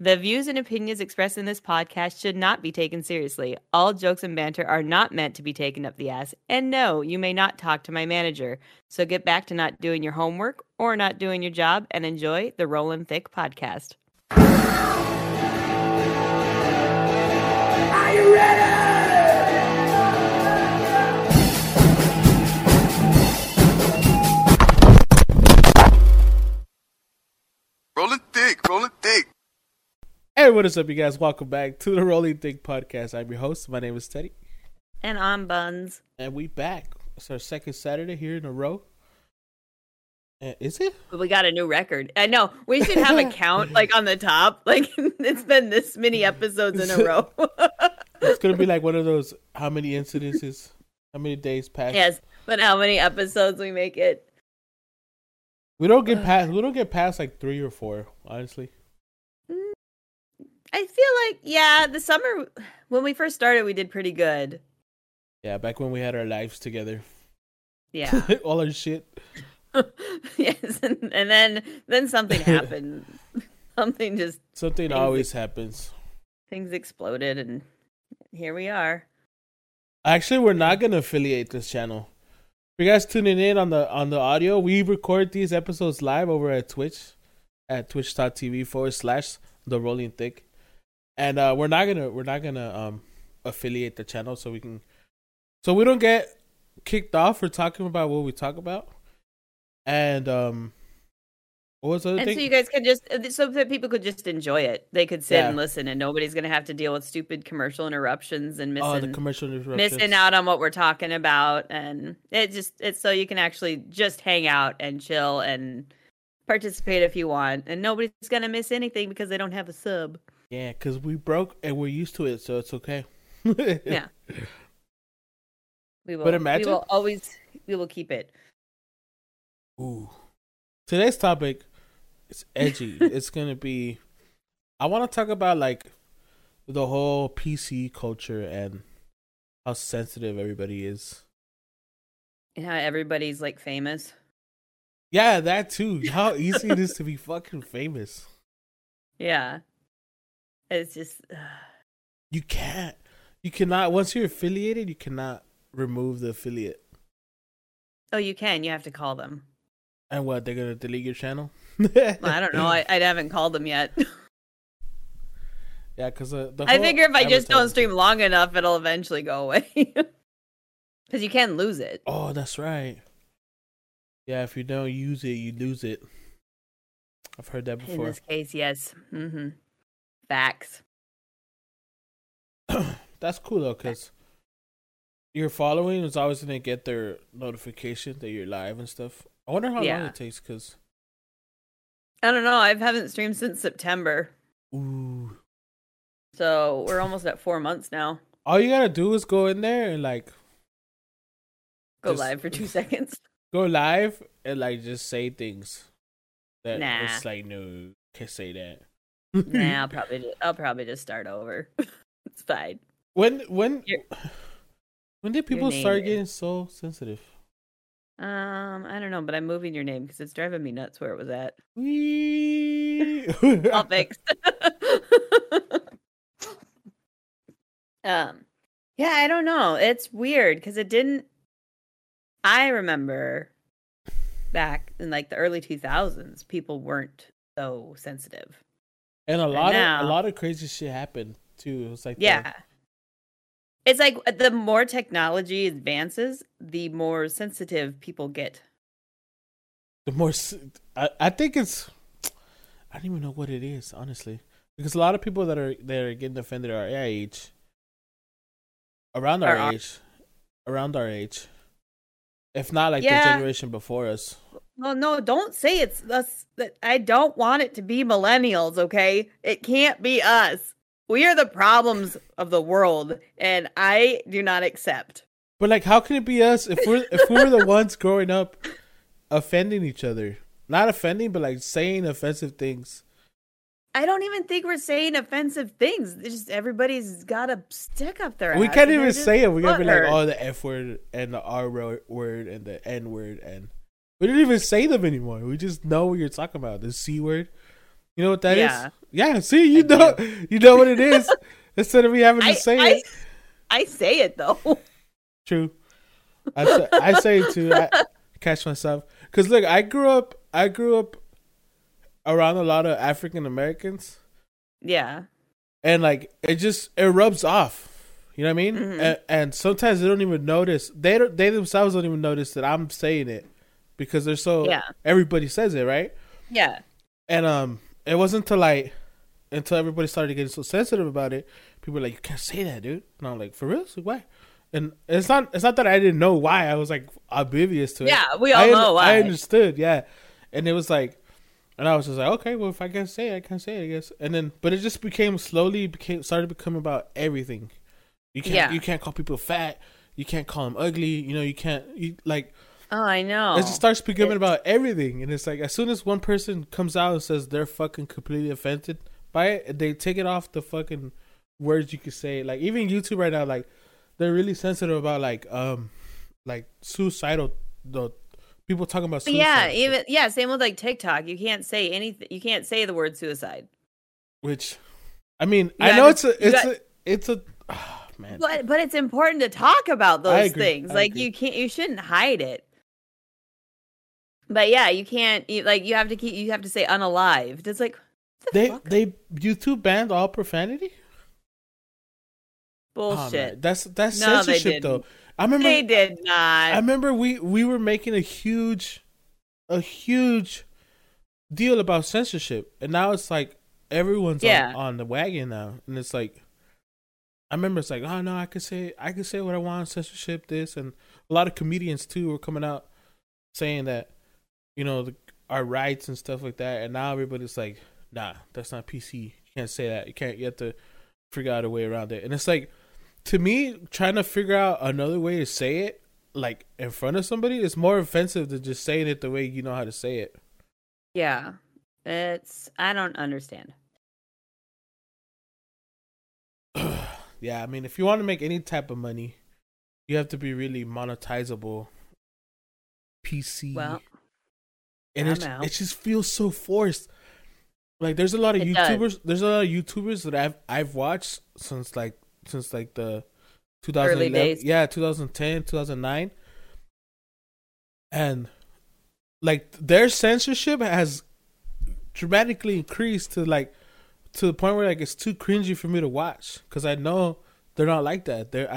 The views and opinions expressed in this podcast should not be taken seriously. All jokes and banter are not meant to be taken up the ass. And no, you may not talk to my manager. So get back to not doing your homework or not doing your job and enjoy the Rollin' Thick podcast. Are you ready? Rollin' Thick, Rollin' Thick. Hey, what is up, you guys? Welcome back to the Rolling Thick Podcast. I'm your host. My name is Teddy. And I'm Bunz. And we back. It's our second Saturday here in a row. Is it? We got a new record. I know. We should have a count like on the top. Like, it's been this many episodes in a row. It's going to be like one of those, how many incidences, how many days pass. Yes, but how many episodes we make it. We don't get past like 3 or 4, honestly. I feel like, yeah, the summer, when we first started, we did pretty good. Yeah, back when we had our lives together. Yeah. All our shit. Yes, and then something happened. Something always happens. Things exploded, and here we are. Actually, we're not going to affiliate this channel. If you guys tuning in on the audio, we record these episodes live over at Twitch, at twitch.tv/therollinthick. And we're not gonna affiliate the channel so we don't get kicked off for talking about what we talk about. And what was the other thing? So you guys can just so that people could just enjoy it. They could sit and listen, and nobody's gonna have to deal with stupid commercial interruptions and missing out on what we're talking about. And it's so you can actually just hang out and chill and participate if you want, and nobody's gonna miss anything because they don't have a sub. Yeah, because we broke and we're used to it, so it's okay. Yeah. We will keep it. Ooh. Today's topic is edgy. It's going to be, I want to talk about like the whole PC culture and how sensitive everybody is. And how everybody's like famous. Yeah, that too. How easy it is to be fucking famous. Yeah. It's just you cannot once you're affiliated, you cannot remove the affiliate. Oh, you can. You have to call them. And what? They're gonna delete your channel? Well, I don't know. I haven't called them yet. Yeah, because I figure if I just don't stream long enough, it'll eventually go away. Because you can lose it. Oh, that's right. Yeah, if you don't use it, you lose it. I've heard that before. In this case, yes. Mm-hmm. Facts. That's cool though, because your following is always going to get their notification that you're live and stuff. I wonder how long it takes, because I don't know. I haven't streamed since September. Ooh. So we're almost at 4 months now. All you got to do is go in there and like go live for 2 seconds. Go live and like just say things that it's like, no, can't say that. Nah, I'll probably just start over. It's fine. When did people start getting so sensitive? I don't know, but I'm moving your name because it's driving me nuts where it was at. All fixed. Yeah, I don't know. It's weird because it didn't. I remember back in like the early 2000s, people weren't so sensitive. And a lot of crazy shit happened too. It's like it's like the more technology advances, the more sensitive people get. The more I think it's, I don't even know what it is, honestly, because a lot of people that are getting offended are around our age, if not like the generation before us. Well, no, don't say it's us. I don't want it to be millennials, okay? It can't be us. We are the problems of the world, and I do not accept. But like, how can it be us if we were the ones growing up offending each other? Not offending, but like saying offensive things. I don't even think we're saying offensive things. It's just everybody's got a stick up their ass. We can't even say it. We're going to be like, oh, the F word and the R word and the N word and... We don't even say them anymore. We just know what you're talking about. The C word. You know what that is? Yeah. See, you know what it is. Instead of me having to say it. I say it though. True. I say it too. I catch myself. Cause look, I grew up around a lot of African Americans. Yeah. And like it rubs off. You know what I mean? Mm-hmm. And sometimes they don't even notice. They themselves don't even notice that I'm saying it because they're so everybody says it, right? Yeah. And it wasn't until everybody started getting so sensitive about it. People were like, "You can't say that, dude." And I'm like, "For real? So why?" And it's not that I didn't know why. I was like oblivious to it. Yeah, we all know why. I understood, yeah. And it was like, and I was just like, okay, well, if I can't say it, I can't say it, I guess. And then, but it just started becoming about everything. You can't call people fat. You can't call them ugly. You know, you can't. Oh, I know. It just starts becoming about everything, and it's like as soon as one person comes out and says they're fucking completely offended by it, they take it off the fucking words you could say. Like even YouTube right now, like they're really sensitive about like suicidal. The people talking about suicide. Yeah, same with like TikTok. You can't say anything. You can't say the word suicide. Which, I mean, I know it's a. Man. But it's important to talk about those things. Like you shouldn't hide it. But yeah, you can't. You have to say unalived. It's like they YouTube banned all profanity. Bullshit. Oh, that's censorship though. I remember they did not. I remember we were making a huge deal about censorship, and now it's like everyone's on the wagon now, and it's like. I remember it's like, oh no, I could say what I want, censorship this, and a lot of comedians too were coming out saying that, you know, our rights and stuff like that, and now everybody's like, nah, that's not PC. You can't say that. You have to figure out a way around it. And it's like, to me, trying to figure out another way to say it, like in front of somebody, is more offensive than just saying it the way you know how to say it. Yeah, I don't understand. Yeah, I mean, if you want to make any type of money, you have to be really monetizable, PC. Well, and it just feels so forced. Like there's a lot of YouTubers. There's a lot of YouTubers that I've watched since the 2011, early days. Yeah, 2010, 2009, and like their censorship has dramatically increased to the point where like it's too cringy for me to watch because I know they're not like that. The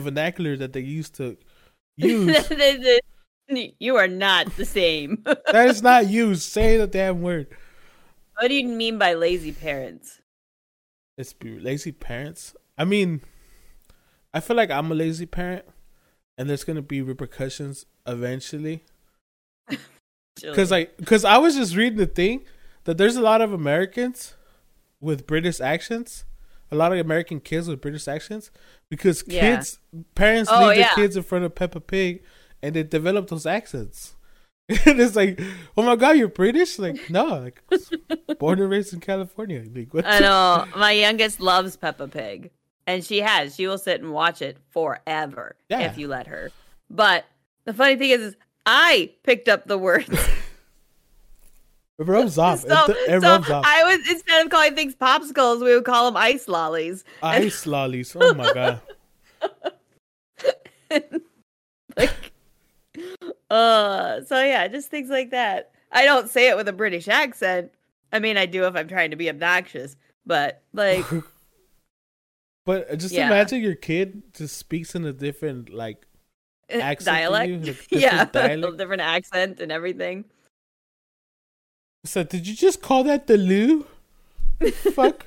vernacular that they used to use. You are not the same. That is not used. Say the damn word. What do you mean by lazy parents? Let's be lazy parents. I mean, I feel like I'm a lazy parent, and there's gonna be repercussions eventually. Because I was just reading the thing that there's a lot of Americans with British accents, a lot of American kids with British accents, because kids, parents leave their kids in front of Peppa Pig, and they develop those accents. And it's like, oh my God, you're British? Like, no, born and raised in California. Like, I know. My youngest loves Peppa Pig, and she will sit and watch it forever if you let her. But the funny thing is I picked up the words. It rubs off. It rubs off. I was, instead of calling things popsicles, we would call them ice lollies. Ice lollies. Oh my God. So yeah, just things like that. I don't say it with a British accent. I mean, I do if I'm trying to be obnoxious, but like. But just imagine your kid just speaks in a different like accent, dialect. A different accent and everything. So did you just call that the loo? Fuck.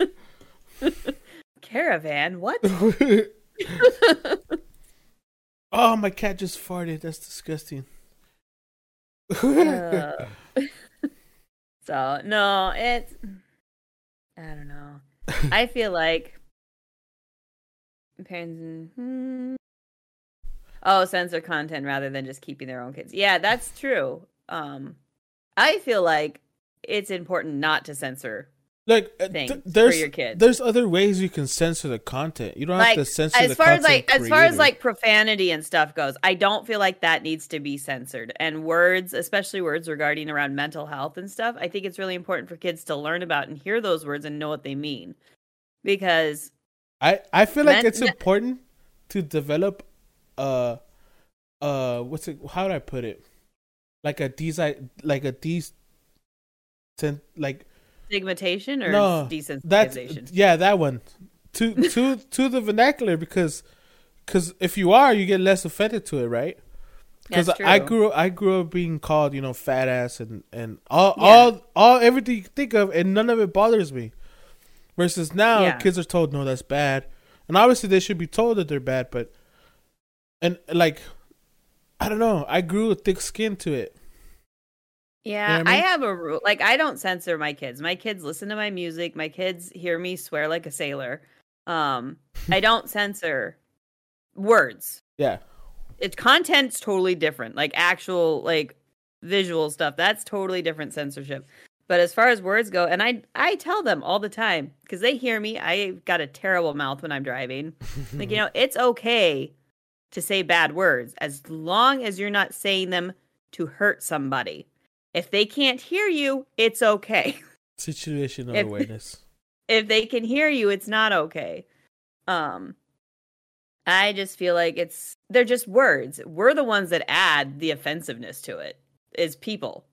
Caravan, what? Oh, my cat just farted. That's disgusting. So, no, it's... I don't know. I feel like... Parents... Oh, censor content rather than just keeping their own kids. Yeah, that's true. I feel like... It's important not to censor Like, there's for your kids. There's other ways you can censor the content. You don't have to censor the content. As far as profanity and stuff goes, I don't feel like that needs to be censored. And words, especially words regarding around mental health and stuff, I think it's really important for kids to learn about and hear those words and know what they mean. Because I feel like it's important to develop stigmatization or desensitization? To the vernacular, because if you are, you get less offended to it, right? Because I grew up being called, fat ass and all everything you think of, and none of it bothers me. Versus now, kids are told, no, that's bad, and obviously they should be told that they're bad, but I don't know, I grew a thick skin to it. Yeah, you know what I mean? I have a rule. Like, I don't censor my kids. My kids listen to my music. My kids hear me swear like a sailor. I don't censor words. Yeah. Its content's totally different. Like, actual, visual stuff. That's totally different censorship. But as far as words go, and I tell them all the time, because they hear me. I got a terrible mouth when I'm driving. It's okay to say bad words as long as you're not saying them to hurt somebody. If they can't hear you, it's okay. Situational awareness. If they can hear you, it's not okay. I just feel like they're just words. We're the ones that add the offensiveness to it. Is people.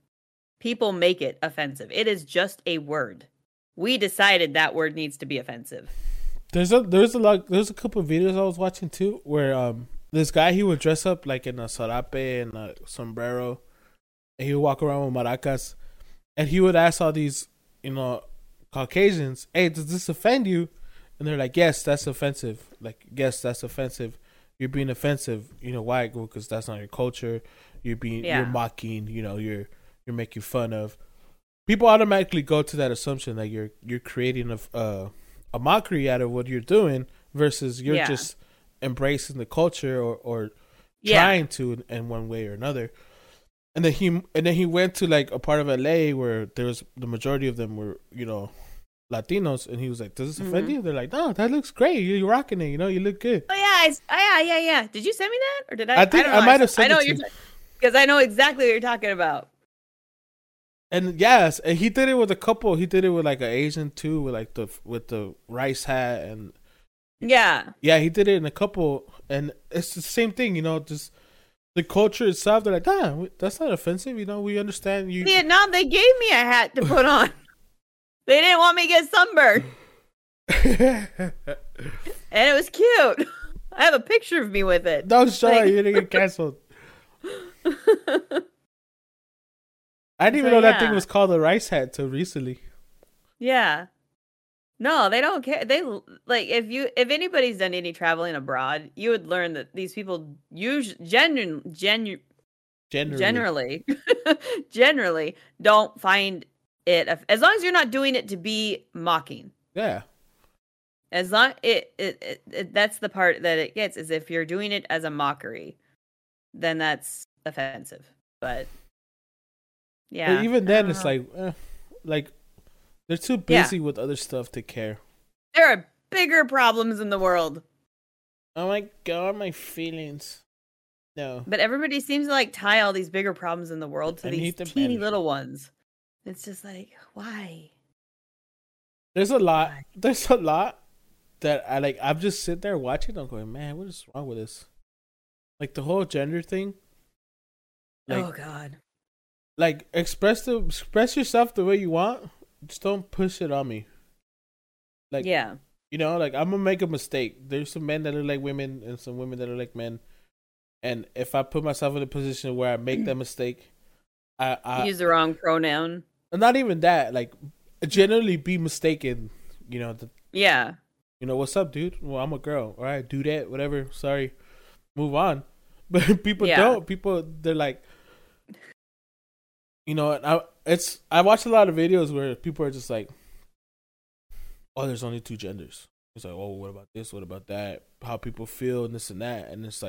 People make it offensive. It is just a word. We decided that word needs to be offensive. There's a couple of videos I was watching too where this guy, he would dress up like in a sarape and a sombrero. And he would walk around with maracas, and he would ask all these, Caucasians, hey, does this offend you? And they're like, yes, that's offensive. Like, yes, that's offensive. You're being offensive. You know why? Well, because that's not your culture. You're mocking, you're making fun of. People automatically go to that assumption that you're creating a mockery out of what you're doing versus you're just embracing the culture or trying to in one way or another. And then he went to a part of LA where there was the majority of them were, Latinos, and he was like, "Does this offend you?" They're like, "No, that looks great. You're rocking it. You look good." Oh yeah, yeah. Did you send me that, or did I? I think I might have sent it to you because I know exactly what you're talking about. And yes, and he did it with a couple. He did it with an Asian too, with the rice hat and yeah. He did it in a couple, and it's the same thing, just. The culture itself, they're like, that's not offensive. We understand you. Vietnam, they gave me a hat to put on. They didn't want me to get sunburned. And it was cute. I have a picture of me with it. No, sorry, you didn't get canceled. I didn't even know that thing was called a rice hat till recently. Yeah. No, they don't care. They if anybody's done any traveling abroad, you would learn that these people generally don't find it, as long as you're not doing it to be mocking. Yeah. As long it that's the part that it gets, is if you're doing it as a mockery, then that's offensive. But yeah, but even then it's they're too busy with other stuff to care. There are bigger problems in the world. Oh my God, my feelings. No. But everybody seems to tie all these bigger problems in the world to these teeny little ones. It's just why? There's a lot that I've just sit there watching. I'm going, man, what is wrong with this? The whole gender thing. Oh God. Express yourself the way you want. Just don't push it on me. I'm gonna make a mistake. There's some men that are like women and some women that are like men. And if I put myself in a position where I make that mistake, I use the wrong pronoun. Not even that. Generally be mistaken. What's up, dude? Well, I'm a girl. All right, do that. Whatever. Sorry. Move on. But people don't. People, they're like, I watch a lot of videos where people are just like, "Oh, there's only two genders." It's like, "Oh, what about this? What about that? How people feel and this and that." And it's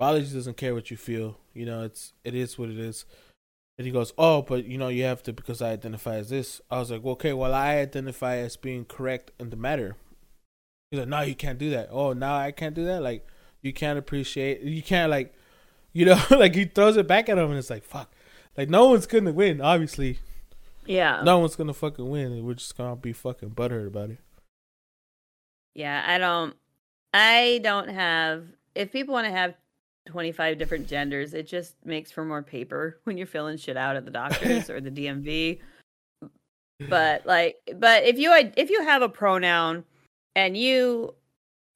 biology doesn't care what you feel. It is what it is. And he goes, oh, but, you know, you have to, because I identify as this. I was like, okay, well, I identify as being correct in the matter. He's like, no, you can't do that. Oh, now I can't do that? Like, you can't appreciate, you can't, like, you know, like, he throws it back at him, and it's like, fuck. Like, no one's going to win, obviously. Yeah. No one's going to fucking win, and we're just going to be fucking butthurt about it. Yeah, I don't have, if people want to have 25 different genders, it just makes for more paper when you're filling shit out at the doctors or the DMV. But like, but if you have a pronoun and you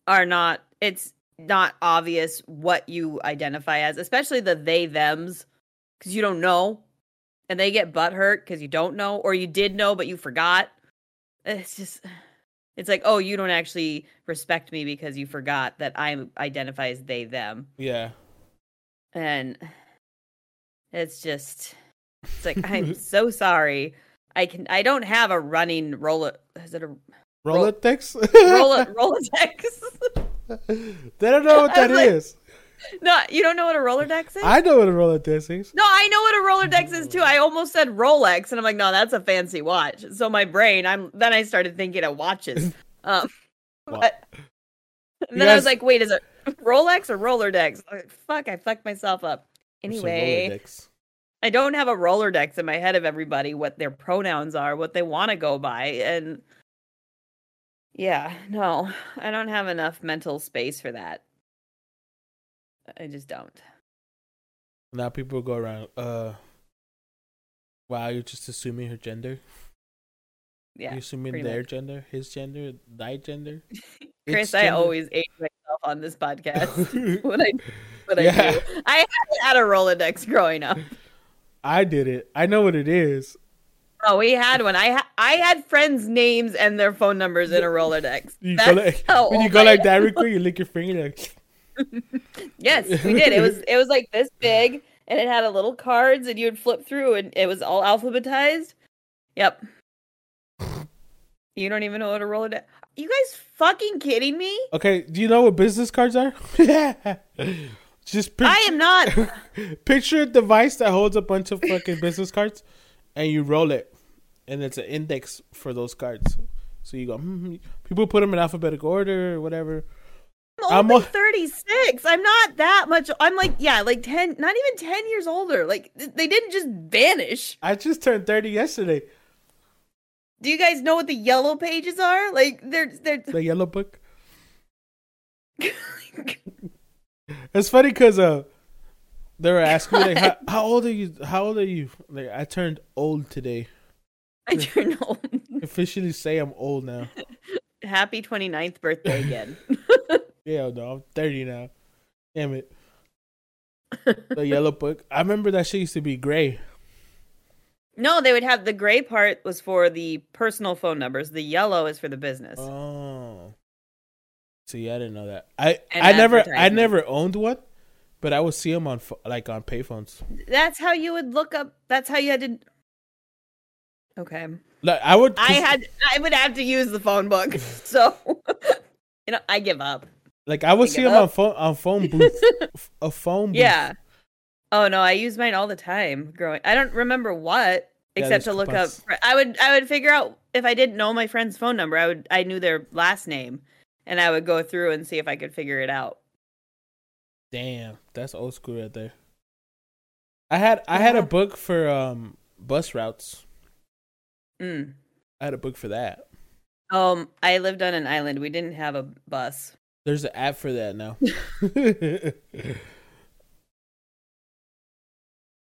are not, it's not obvious what you identify as, especially the they thems, because you don't know, and they get butthurt because you don't know, or you did know but you forgot. It's just, it's like, oh, you don't actually respect me because you forgot that I identify as they, them. Yeah. And it's just, it's like, I'm so sorry. I don't have a running Rolodex? Rolodex. They don't know what that is. No, you don't know what a Rolodex is? I know what a Rolodex is. No, I know what a Rolodex is too. I almost said Rolex, and I'm like, no, that's a fancy watch. So my brain, then I started thinking of watches. Then I was like, wait, is it Rolex or Rolodex? Like, fuck, I fucked myself up. Anyway, I don't have a Rolodex in my head of everybody, what their pronouns are, what they want to go by, and yeah, no, I don't have enough mental space for that. I just don't. Now people go around, wow, you're just assuming her gender? Yeah. You're assuming their gender, his gender, thy gender? Chris, I always age myself on this podcast. I do. I haven't had a Rolodex growing up. I did it. I know what it is. Oh, we had one. I had friends' names and their phone numbers in a Rolodex. When you go like that, Rico, you lick your finger like... Yes, we did. It was like this big, and it had a little cards, and you would flip through, and it was all alphabetized. Yep. You don't even know what a Rolodex. You guys fucking kidding me? Okay, do you know what business cards are? Just picture, I am not. Picture a device that holds a bunch of fucking business cards, and you roll it, and it's an index for those cards. So you go. People put them in alphabetical order or whatever. I'm only 36. I'm not that much. I'm like, yeah, like 10, not even 10 years older. Like, they didn't just vanish. I just turned 30 yesterday. Do you guys know what the yellow pages are? Like, they're the yellow book. It's funny because they were asking me, like, how old are you? Like, I turned old today. I turned old. Officially say I'm old now. Happy 29th birthday again. Yeah, no, I'm 30 now. Damn it. The yellow book. I remember that shit used to be gray. No, they would have the gray part was for the personal phone numbers. The yellow is for the business. Oh. See, I didn't know that. I never owned one, but I would see them on like on payphones. That's how you would look up. That's how you had to. Okay. Like, I would have to use the phone book. So, you know, I give up. Like, I would see them on phone booth. A phone booth. Yeah. Oh, no, I use mine all the time growing. I don't remember what, except to look up. I would figure out if I didn't know my friend's phone number, I knew their last name, and I would go through and see if I could figure it out. Damn, that's old school right there. I had a book for bus routes. Mm. I had a book for that. I lived on an island. We didn't have a bus. There's an app for that now.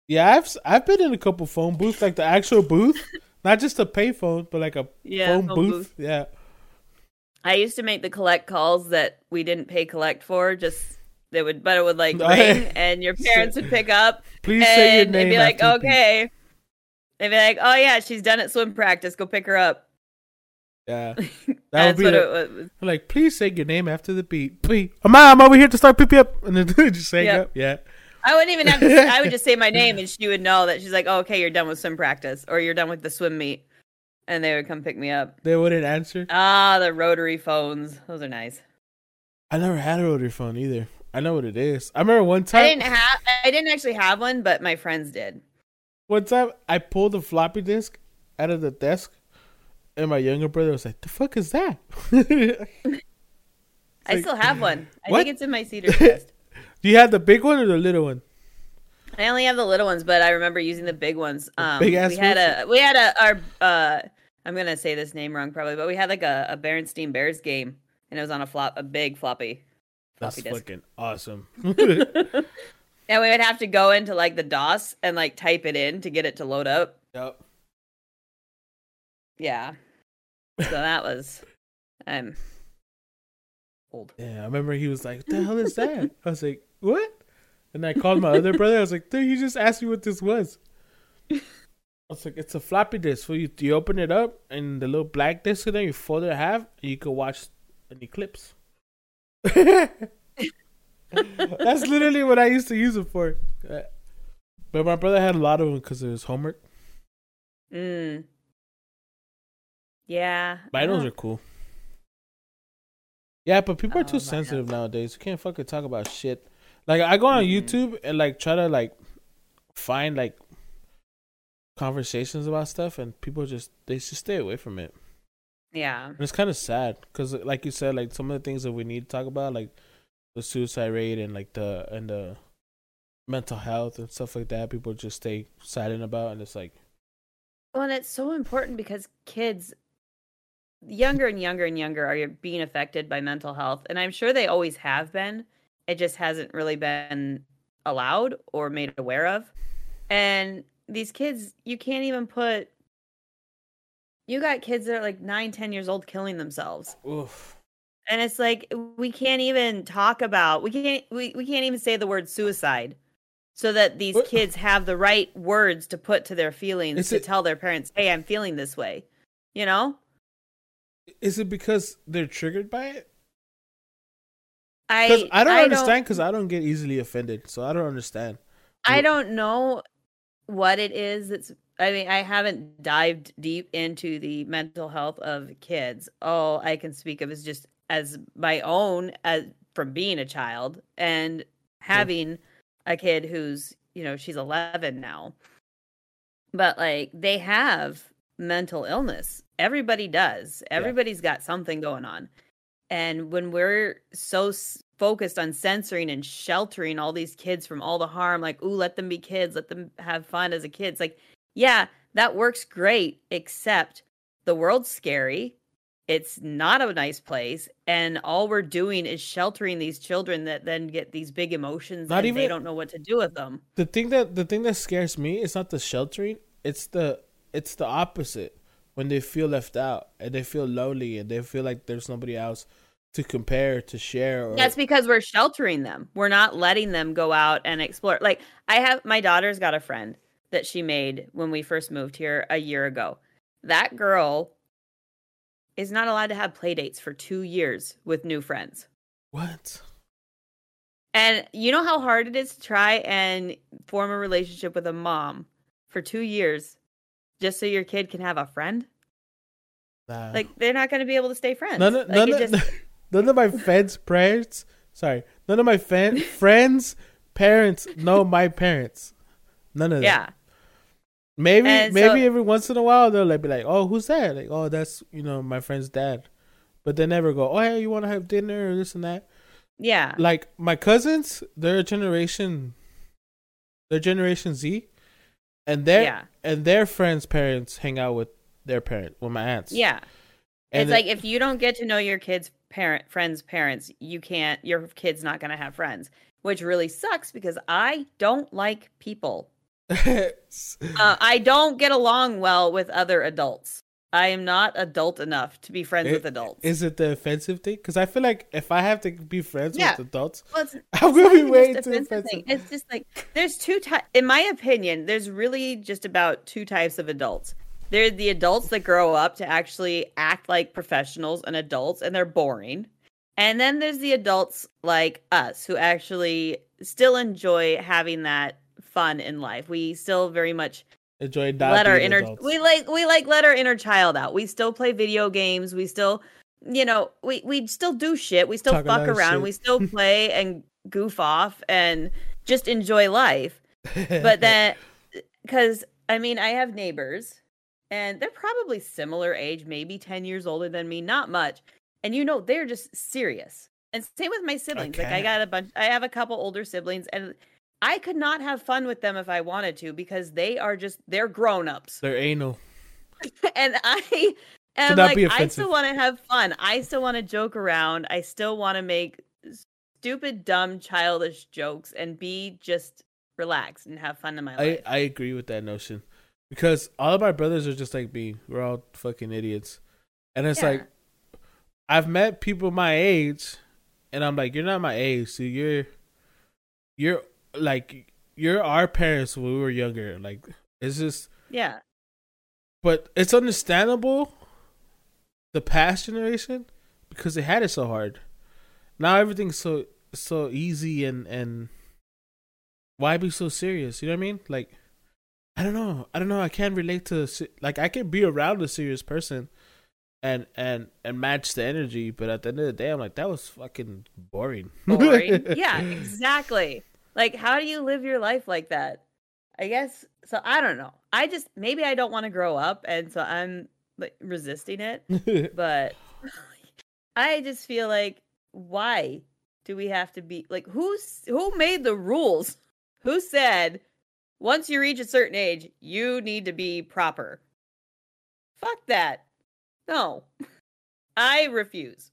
Yeah, I've been in a couple phone booths, like the actual booth, not just a payphone, but like a phone booth. Yeah. I used to make the collect calls that we didn't pay collect for. Just it would like ring, and your parents would pick up. Please say your name. They'd be like, okay. They'd be like, oh yeah, she's done at swim practice. Go pick her up. Yeah, that would be like, please say your name after the beep. Please, I'm over here to start pee up, and then just say yep. Up. Yeah, I wouldn't even have to. I would just say my name, and she would know that she's like, oh, okay, you're done with swim practice, or you're done with the swim meet, and they would come pick me up. They wouldn't answer. Ah, the rotary phones; those are nice. I never had a rotary phone either. I know what it is. I remember one time I didn't actually have one, but my friends did. One time, I pulled the floppy disk out of the desk, and my younger brother was like, "The fuck is that?" I still have one. I think it's in my cedar chest. Do you have the big one or the little one? I only have the little ones, but I remember using the big ones. I'm gonna say this name wrong probably, but we had like a Berenstain Bears game, and it was on a big floppy. That's fucking awesome. And we would have to go into like the DOS and like type it in to get it to load up. Yep. Yeah. So that was old. Yeah, I remember he was like, "What the hell is that?" I was like, "What?" And I called my other brother. I was like, "Dude, you just asked me what this was." I was like, "It's a floppy disk. So you open it up, and the little black disk in there, you fold it in half, and you can watch an eclipse." That's literally what I used to use it for. But my brother had a lot of them because of his homework. Mm. Yeah. Vinyls are cool. Yeah, but people are too sensitive nowadays. You can't fucking talk about shit. Like, I go on YouTube and like try to like find like conversations about stuff, and people just stay away from it. Yeah. And it's kind of sad because, like you said, like some of the things that we need to talk about, like the suicide rate and like the mental health and stuff like that, people just stay silent about, and it's like. Well, and it's so important because kids, younger and younger and younger, are being affected by mental health, and I'm sure they always have been. It just hasn't really been allowed or made aware of, and these kids, you can't even put. You got kids that are like 9, 10 years old killing themselves. Oof. And it's like, we can't even talk about, we can't even say the word suicide so that these kids have the right words to put to their feelings, to tell their parents, "Hey, I'm feeling this way," you know? Is it because they're triggered by it? I don't understand because I don't get easily offended. So I don't understand. I don't know what it is that's. I mean, I haven't dived deep into the mental health of kids. All I can speak of is just as my own, as from being a child and having a kid who's, you know, she's 11 now, but like they have mental illness. Everybody does. Everybody's got something going on. And when we're so focused on censoring and sheltering all these kids from all the harm, like, "Ooh, let them be kids. Let them have fun as a kid." It's like, yeah, that works great, except the world's scary. It's not a nice place, and all we're doing is sheltering these children that then get these big emotions and they don't know what to do with them. The thing that scares me is not the sheltering, it's the opposite. When they feel left out and they feel lonely and they feel like there's nobody else to compare, to share. That's because we're sheltering them. We're not letting them go out and explore. Like, my daughter's got a friend that she made when we first moved here a year ago. That girl is not allowed to have play dates for 2 years with new friends. What? And you know how hard it is to try and form a relationship with a mom for 2 years just so your kid can have a friend? Nah. Like, they're not going to be able to stay friends. None of my friends' parents know my parents. None of that. Maybe every once in a while they'll be like, "Oh, who's that?" Like, "Oh, that's, you know, my friend's dad," but they never go, "Oh, hey, you want to have dinner?" or this and that. Yeah. Like my cousins, they're Generation Z, and their friends' parents hang out with their parent, with my aunts. Yeah. And it's like, if you don't get to know your kid's friends' parents, your kid's not gonna have friends, which really sucks because I don't like people. I don't get along well with other adults. I am not adult enough to be friends with adults. Is it the offensive thing? Because I feel like if I have to be friends with adults, I'm going to be way too offensive. It's just like, there's two types. In my opinion, there's really just about two types of adults. They're the adults that grow up to actually act like professionals and adults, and they're boring. And then there's the adults like us who actually still enjoy having that fun in life. We still very much enjoy let our inner adults. we let our inner child out. We still play video games. We still, you know, we still do shit. We still fuck around. Shit. We still play and goof off and just enjoy life. But then, because I mean, I have neighbors, and they're probably similar age, maybe 10 years older than me, not much. And, you know, they're just serious. And same with my siblings. Okay. Like, I have a couple older siblings, and I could not have fun with them if I wanted to, because they're grown-ups. They're anal. And I am like, I still want to have fun. I still want to joke around. I still want to make stupid, dumb, childish jokes and be just relaxed and have fun in my life. I agree with that notion, because all of my brothers are just like me. We're all fucking idiots. And it's like, I've met people my age, and I'm like, you're not my age. So you're our parents when we were younger. Like, it's just, yeah. But it's understandable, the past generation, because they had it so hard. Now everything's so easy, and why be so serious? You know what I mean? Like, I don't know. I can't relate to, like, I can be around a serious person and match the energy, but at the end of the day, I'm like, that was fucking boring. Boring? Yeah, exactly. Like, how do you live your life like that? I guess, so I don't know. I just, maybe I don't want to grow up, and so I'm like resisting it. But I just feel like, why do we have to be, like, who made the rules? Who said, once you reach a certain age, you need to be proper? Fuck that. No. I refuse.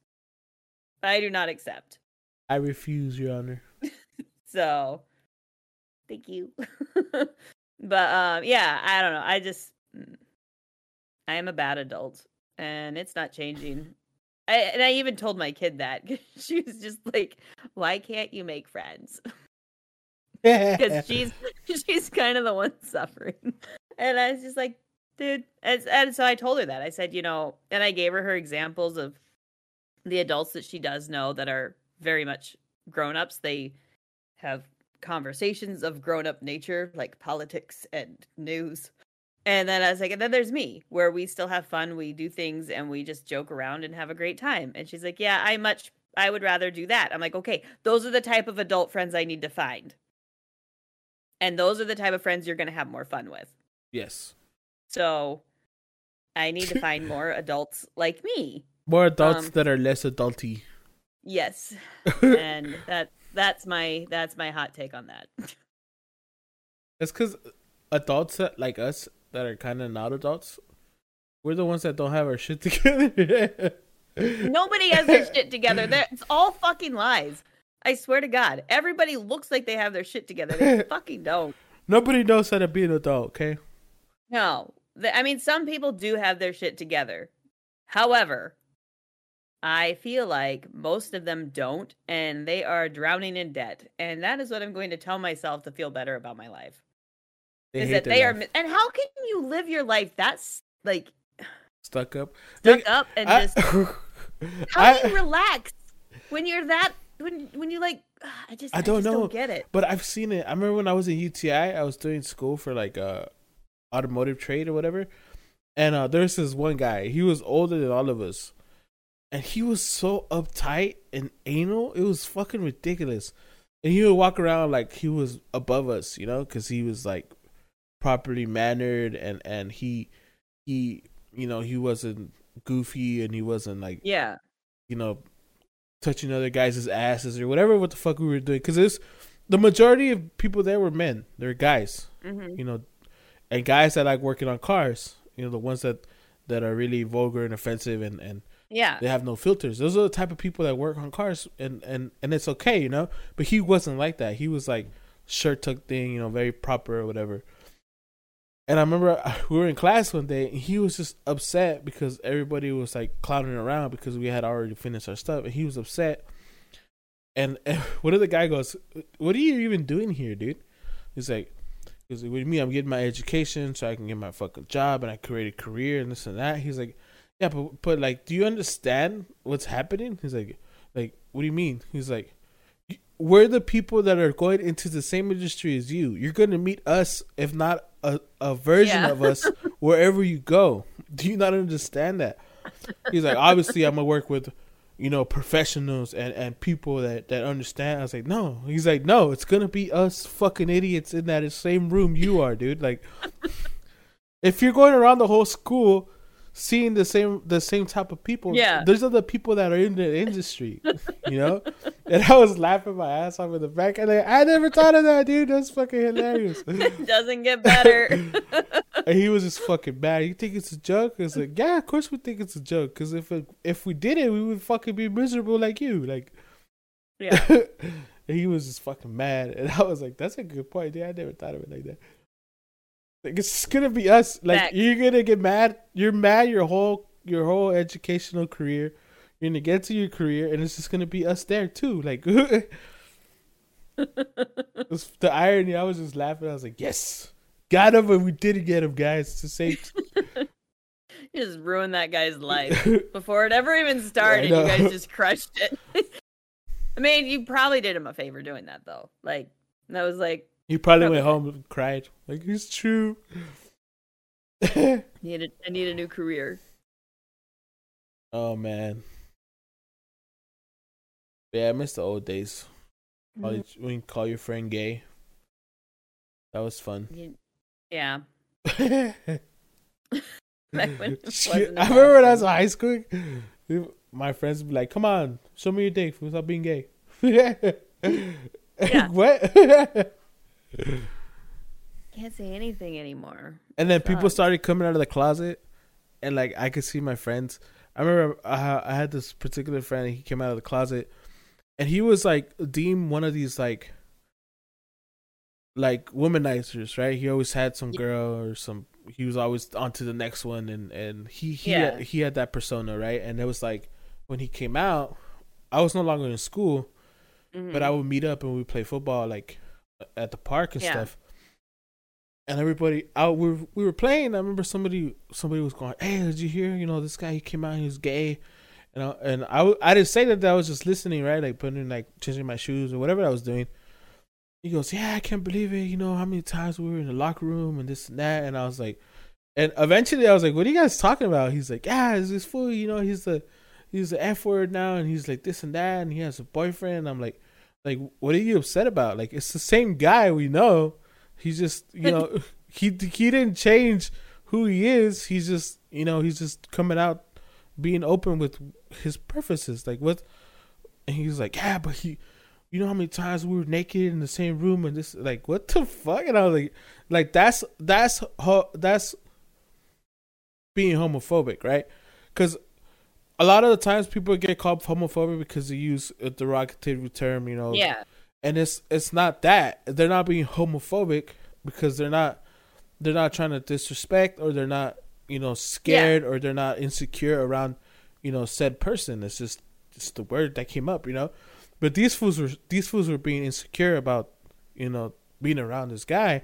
I do not accept. I refuse, Your Honor. So... thank you. But yeah, I don't know. I am a bad adult, and it's not changing. I even told my kid that. She was just like, why can't you make friends? Because she's kind of the one suffering. And I was just like, dude. And so I told her that. I said, you know, and I gave her examples of the adults that she does know that are very much grown-ups. They have conversations of grown-up nature, like politics and news. And then I was like, and then there's me, where we still have fun, we do things, and we just joke around and have a great time. And she's like, yeah, I would rather do that. I'm like, okay, those are the type of adult friends I need to find, and those are the type of friends you're going to have more fun with. Yes. So I need to find more adults like me, more adults that are less adulty. Yes. And that's my hot take on that. It's because adults that, like us, that are kind of not adults, we're the ones that don't have our shit together. Nobody has their shit together. It's all fucking lies. I swear to God. Everybody looks like they have their shit together. They fucking don't. Nobody knows how to be an adult, okay? No. I mean, some people do have their shit together. However... I feel like most of them don't, and they are drowning in debt. And that is what I'm going to tell myself to feel better about my life. Is that they are, and how can you live your life that's like stuck up, and just how do you relax when you're that when you like? I just don't get it. But I've seen it. I remember when I was in UTI, I was doing school for like automotive trade or whatever, and there's this one guy. He was older than all of us. And he was so uptight and anal. It was fucking ridiculous. And he would walk around like he was above us, you know, because he was like properly mannered, and he you know, he wasn't goofy, and he wasn't like, yeah, you know, touching other guys' asses or whatever. What the fuck we were doing? Because it's the majority of people there were men. They're guys, mm-hmm. You know, and guys that like working on cars. You know, the ones that are really vulgar and offensive and. Yeah. They have no filters. Those are the type of people that work on cars, and it's okay, you know? But he wasn't like that. He was like shirt tucked thing, you know, very proper or whatever. And I remember we were in class one day, and he was just upset because everybody was like clowning around because we had already finished our stuff, and he was upset. And one of the guy goes, what are you even doing here, dude? He's like, what do you mean? I'm getting my education so I can get my fucking job, and I create a career and this and that. He's like, yeah, but like, do you understand what's happening? He's like, what do you mean? He's like, we're the people that are going into the same industry as you. You're going to meet us, if not a version of us, wherever you go. Do you not understand that? He's like, obviously, I'm going to work with, you know, professionals and people that understand. I was like, no. He's like, no, it's going to be us fucking idiots in that same room you are, dude. Like, If you're going around the whole school seeing the same type of people, yeah, those are the people that are in the industry, you know. And I was laughing my ass off in the back, and I never thought of that, dude. That's fucking hilarious. It doesn't get better. And he was just fucking mad. You think it's a joke? It's like, yeah, of course we think it's a joke, because if we did it, we would fucking be miserable like you, like, yeah. And he was just fucking mad, and I was like, that's a good point, dude. I never thought of it like that. Like, it's just gonna be us. Like, back. You're gonna get mad. You're mad your whole educational career. You're gonna get to your career, and it's just gonna be us there too. Like, the irony. I was just laughing. I was like, yes, got him, and we didn't get him, guys. To save, you just ruined that guy's life before it ever even started. Yeah, you guys just crushed it. I mean, you probably did him a favor doing that, though. Like, that was like. You probably went home and cried. Like, it's true. I need a new career. Oh, man. Yeah, I miss the old days. Mm-hmm. When you call your friend gay. That was fun. Yeah. I remember when I was in high school, my friends would be like, come on, show me your dick. Stop being gay. Yeah. What? Can't say anything anymore. And then people started coming out of the closet, and like I could see my friends. I remember I had this particular friend, and he came out of the closet, and he was like deemed one of these like womanizers, right? He always had some girl or some. He was always on to the next one, and he had that persona, right? And it was like when he came out, I was no longer in school, mm-hmm. but I would meet up and we'd play football like at the park and stuff, and everybody out. We were playing. I remember somebody was going, "Hey, did you hear? You know, this guy, he came out, he was gay," and I didn't say that. I was just listening, right? Like putting in, like changing my shoes or whatever I was doing. He goes, "Yeah, I can't believe it. You know how many times we were in the locker room and this and that." And I was like, and eventually I was like, "What are you guys talking about?" He's like, "Yeah, it's this fool. You know, he's the F word now, and he's like this and that, and he has a boyfriend." And I'm like. Like, what are you upset about? Like, it's the same guy we know. He's just, you know, he didn't change who he is. He's just, you know, he's just coming out, being open with his preferences. Like, what? And he's like, yeah, but he, you know how many times we were naked in the same room and this, like, what the fuck? And I was like that's being homophobic, right? Because a lot of the times people get called homophobic because they use a derogatory term, you know. Yeah. And it's not that. They're not being homophobic because they're not trying to disrespect, or they're not, you know, scared, or they're not insecure around, you know, said person. It's just the word that came up, you know. But these fools were being insecure about, you know, being around this guy.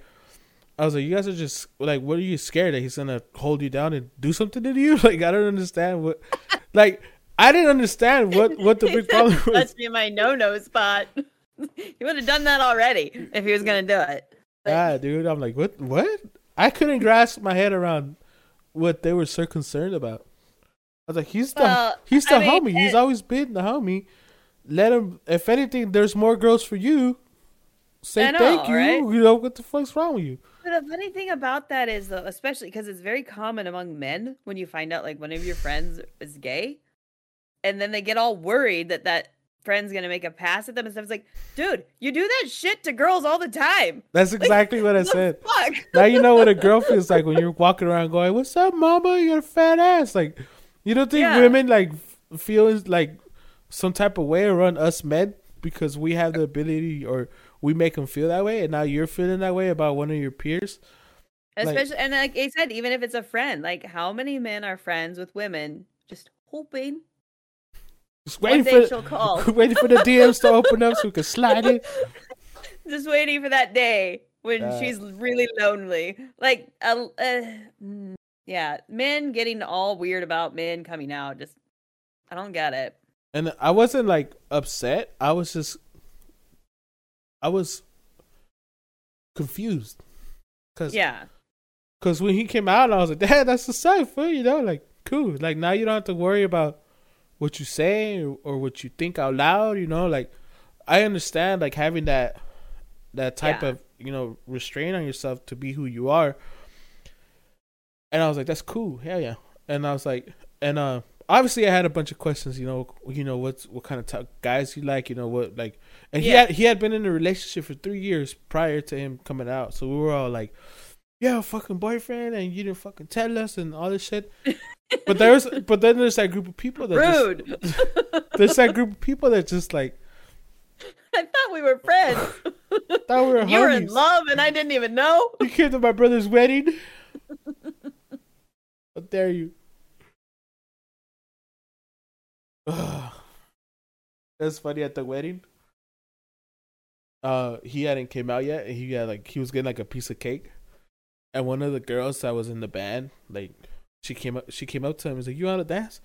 I was like, you guys are just like, what are you scared that he's gonna hold you down and do something to you? Like, I don't understand what like, I didn't understand what the big problem was. That's in my no-no spot. He would have done that already if he was going to do it. Like, yeah, dude. I'm like, what? I couldn't grasp my head around what they were so concerned about. I was like, he's the homie. He's always been the homie. Let him, if anything, there's more girls for you. Say thank you. Right? You know, what the fuck's wrong with you? But the funny thing about that is, though, especially because it's very common among men when you find out like one of your friends is gay, and then they get all worried that friend's gonna make a pass at them and stuff. It's like, dude, you do that shit to girls all the time. That's exactly what I said. Fuck? Now you know what a girl feels like when you're walking around going, "What's up, mama? You got a fat ass." Like, you don't think women like feel like some type of way around us men because we have the ability or. We make them feel that way, and now you're feeling that way about one of your peers. Especially, like, and like I said, even if it's a friend, like how many men are friends with women just hoping? Just waiting for she'll call. Waiting for the DMs to open up so we can slide it. Just waiting for that day when she's really lonely. Like, men getting all weird about men coming out. Just, I don't get it. And I wasn't like upset. I was just. I was confused because when he came out, I was like, "Dad, that's what's up, fool, you know, like, cool. Like, now you don't have to worry about what you say or what you think out loud, you know. Like, I understand like having that type of, you know, restraint on yourself to be who you are. And I was like, that's cool. Hell yeah. And I was like, and obviously I had a bunch of questions, what kind of guys he like, he had been in a relationship for 3 years prior to him coming out. So we were all like, yeah, fucking boyfriend, and you didn't fucking tell us and all this shit. But then there's that group of people that rude. There's that group of people that just like, I thought we were friends. Thought we were homies. You were in love and I didn't even know. You came to my brother's wedding. How dare you? That's funny. At the wedding, he hadn't came out yet, and he was getting like a piece of cake, and one of the girls that was in the band, like, she came up to him and was like, "You want to dance?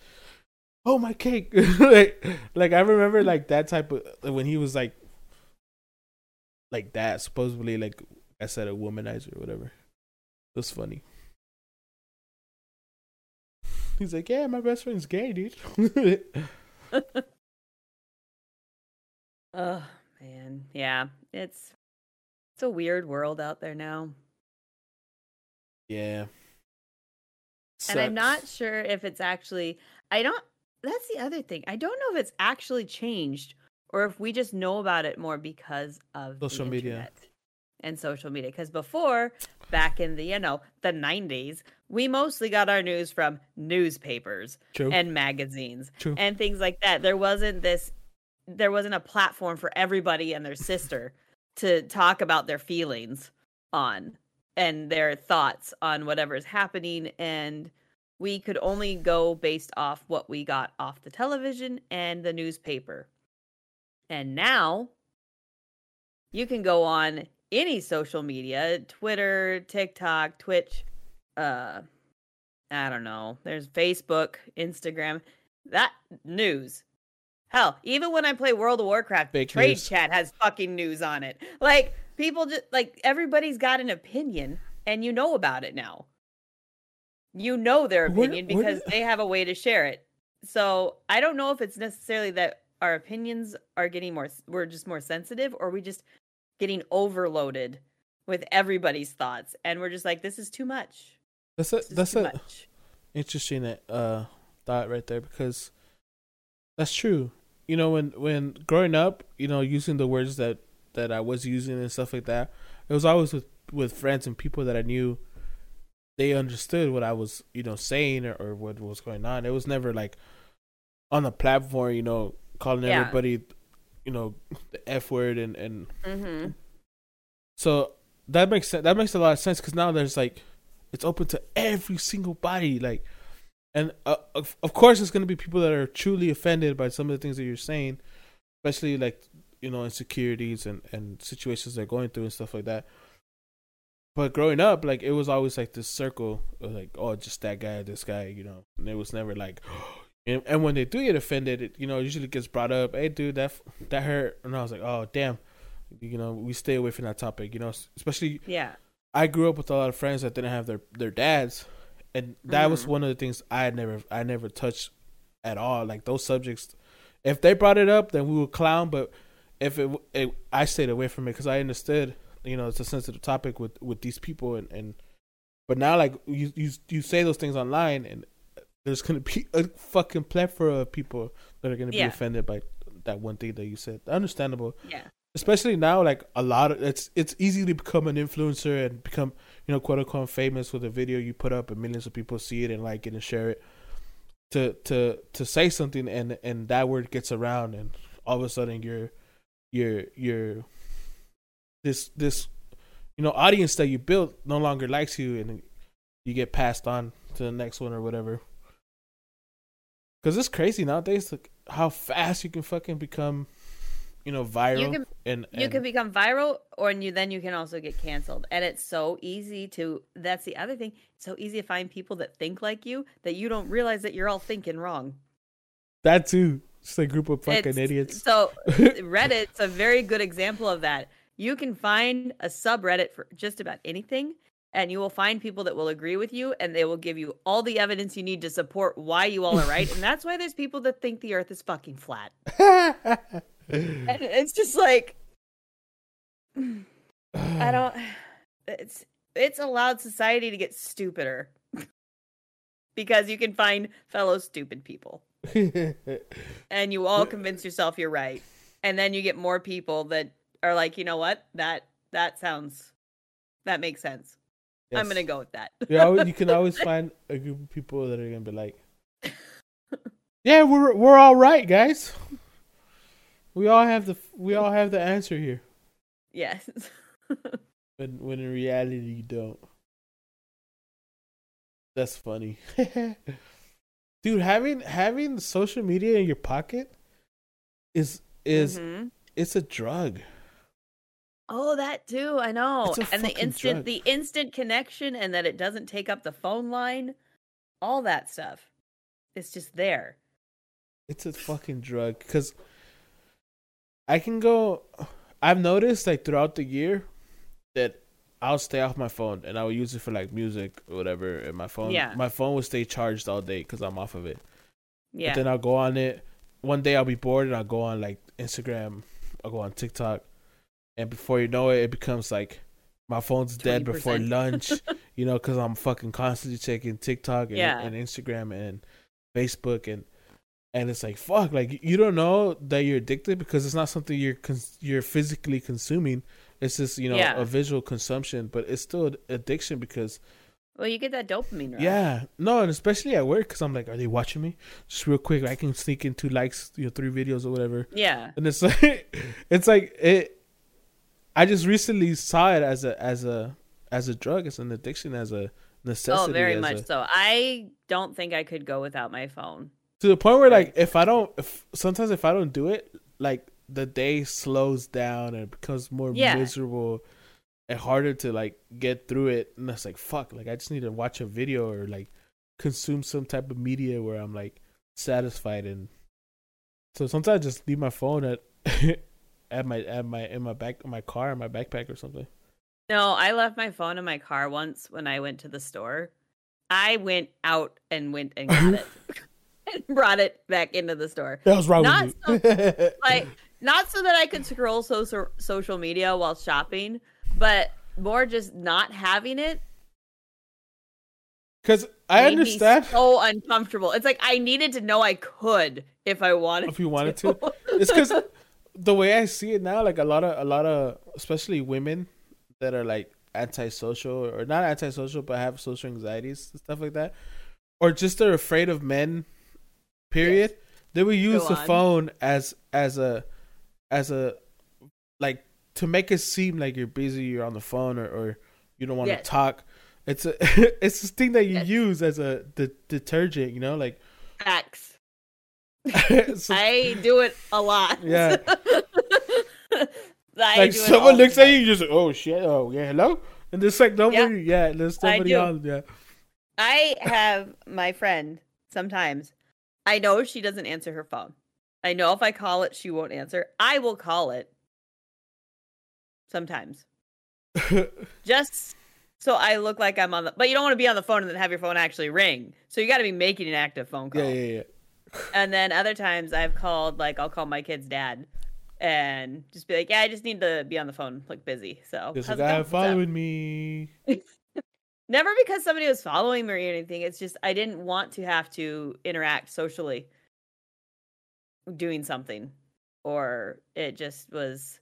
Oh, my cake!" like I remember like that type of, when he was like that, supposedly, like I said, a womanizer or whatever. That's funny. He's like, yeah, my best friend's gay, dude. Oh, man. Yeah. It's a weird world out there now. Yeah. Sucks. And I'm not sure if it's actually... that's the other thing. I don't know if it's actually changed or if we just know about it more because of social media and social media. Because before, back in the, the 90s, we mostly got our news from newspapers True. And magazines True. And things like that. There wasn't a platform for everybody and their sister to talk about their feelings on and their thoughts on whatever is happening. And we could only go based off what we got off the television and the newspaper. And now you can go on any social media, Twitter, TikTok, Twitch, I don't know. There's Facebook, Instagram, that news. Hell, even when I play World of Warcraft, Big Trade news. Chat has fucking news on it. Like, people just, like, everybody's got an opinion, and you know about it now. You know their opinion because they have a way to share it. So I don't know if it's necessarily that our opinions are getting more, we're just more sensitive, or we just getting overloaded with everybody's thoughts, and we're just like, this is too much. That's interesting thought right there, because that's true. When growing up, using the words that I was using and stuff like that, it was always with friends and people that I knew. They understood what I was, saying or what was going on. It was never like on the platform, calling everybody, the F word and mm-hmm. So that makes sense. That makes a lot of sense, because now there's like, it's open to every single body. Like, and of course, it's going to be people that are truly offended by some of the things that you're saying, especially like, insecurities and situations they're going through and stuff like that. But growing up, like, it was always like this circle of like, oh, just that guy, this guy, and it was never like, and when they do get offended, it, usually gets brought up. Hey, dude, that hurt. And I was like, oh, damn, we stay away from that topic, especially. Yeah. I grew up with a lot of friends that didn't have their dads. And that mm-hmm. was one of the things I never touched at all. Like, those subjects, if they brought it up, then we would clown. But if I stayed away from it, because I understood. It's a sensitive topic with these people, and but now, like, you say those things online, and there's gonna be a fucking plethora of people that are gonna be offended by that one thing that you said. Understandable, yeah. Especially now, like, a lot of it's easy to become an influencer and become quote unquote famous with a video you put up, and millions of people see it and like it and share it. To say something and that word gets around, and all of a sudden you're This audience that you built no longer likes you, and you get passed on to the next one or whatever. Because it's crazy nowadays, like, how fast you can fucking become, viral. You can become viral, then you can also get canceled. And it's so easy to. That's the other thing. It's so easy to find people that think like you that you don't realize that you're all thinking wrong. That too. It's a group of fucking idiots. So Reddit's a very good example of that. You can find a subreddit for just about anything, and you will find people that will agree with you, and they will give you all the evidence you need to support why you all are right. And that's why there's people that think the earth is fucking flat. And it's just like, it's allowed society to get stupider. because you can find fellow stupid people. And you all convince yourself you're right. And then you get more people that are like, you know what? That makes sense. Yes. I'm going to go with that. You can always find a group of people that are going to be like, yeah, we're all right, guys. We all have the answer here. Yes. When in reality you don't. That's funny. Dude, having social media in your pocket is mm-hmm. It's a drug. Oh, that too, I know. And the instant connection, and that it doesn't take up the phone line, all that stuff. It's just there. It's a fucking drug, because I've noticed, like, throughout the year that I'll stay off my phone, and I will use it for, like, music or whatever. And my phone will stay charged all day because I'm off of it. Yeah. But then I'll go on it. One day I'll be bored, and I'll go on, like, Instagram. I'll go on TikTok. And before you know it, it becomes, like, my phone's 20%. Dead before lunch, you know, because I'm fucking constantly checking TikTok and Instagram and Facebook. And it's like, fuck, like, you don't know that you're addicted because it's not something you're physically consuming. It's just, you know, a visual consumption, but it's still addiction because... Well, you get that dopamine rush. Yeah. No, and especially at work, because I'm like, are they watching me? Just real quick, I can sneak in 2 likes, 3 videos or whatever. Yeah. And it's like, I just recently saw it as a drug, as an addiction, as a necessity. Oh, very much so. I don't think I could go without my phone. To the point where, like, sometimes if I don't do it, like, the day slows down and becomes more miserable and harder to, like, get through it. And that's like, fuck, like, I just need to watch a video or, like, consume some type of media where I'm, like, satisfied. And so sometimes I just leave my phone in my backpack or something. No, I left my phone in my car once when I went to the store. I went out and got it. And brought it back into the store. That was wrong with you. So, like, not so that I could scroll social media while shopping, but more just not having it. Because I understand. So uncomfortable. It's like I needed to know I could if I wanted. If you wanted to. It's because the way I see it now, like a lot of, especially women that are like antisocial or not antisocial, but have social anxieties and stuff like that, or just they're afraid of men. Period. Yes. They would use the phone as a like to make it seem like you're busy, you're on the phone, or you don't want to talk. It's a it's this thing that you use as a detergent, you know, like facts. So, I do it a lot. Yeah. Like someone looks at you, you just like, oh shit, oh yeah, hello, and there's like nobody, there's nobody on. Yeah. I have my friend sometimes. I know she doesn't answer her phone. I know if I call it, she won't answer. I will call it sometimes. Just so I look like I'm on the... But you don't want to be on the phone and then have your phone actually ring. So you got to be making an active phone call. Yeah. And then other times I've called, like, I'll call my kid's dad and just be like, yeah, I just need to be on the phone, like, busy. So there's a guy following me. Never because somebody was following me or anything. It's just I didn't want to have to interact socially doing something. Or it just was,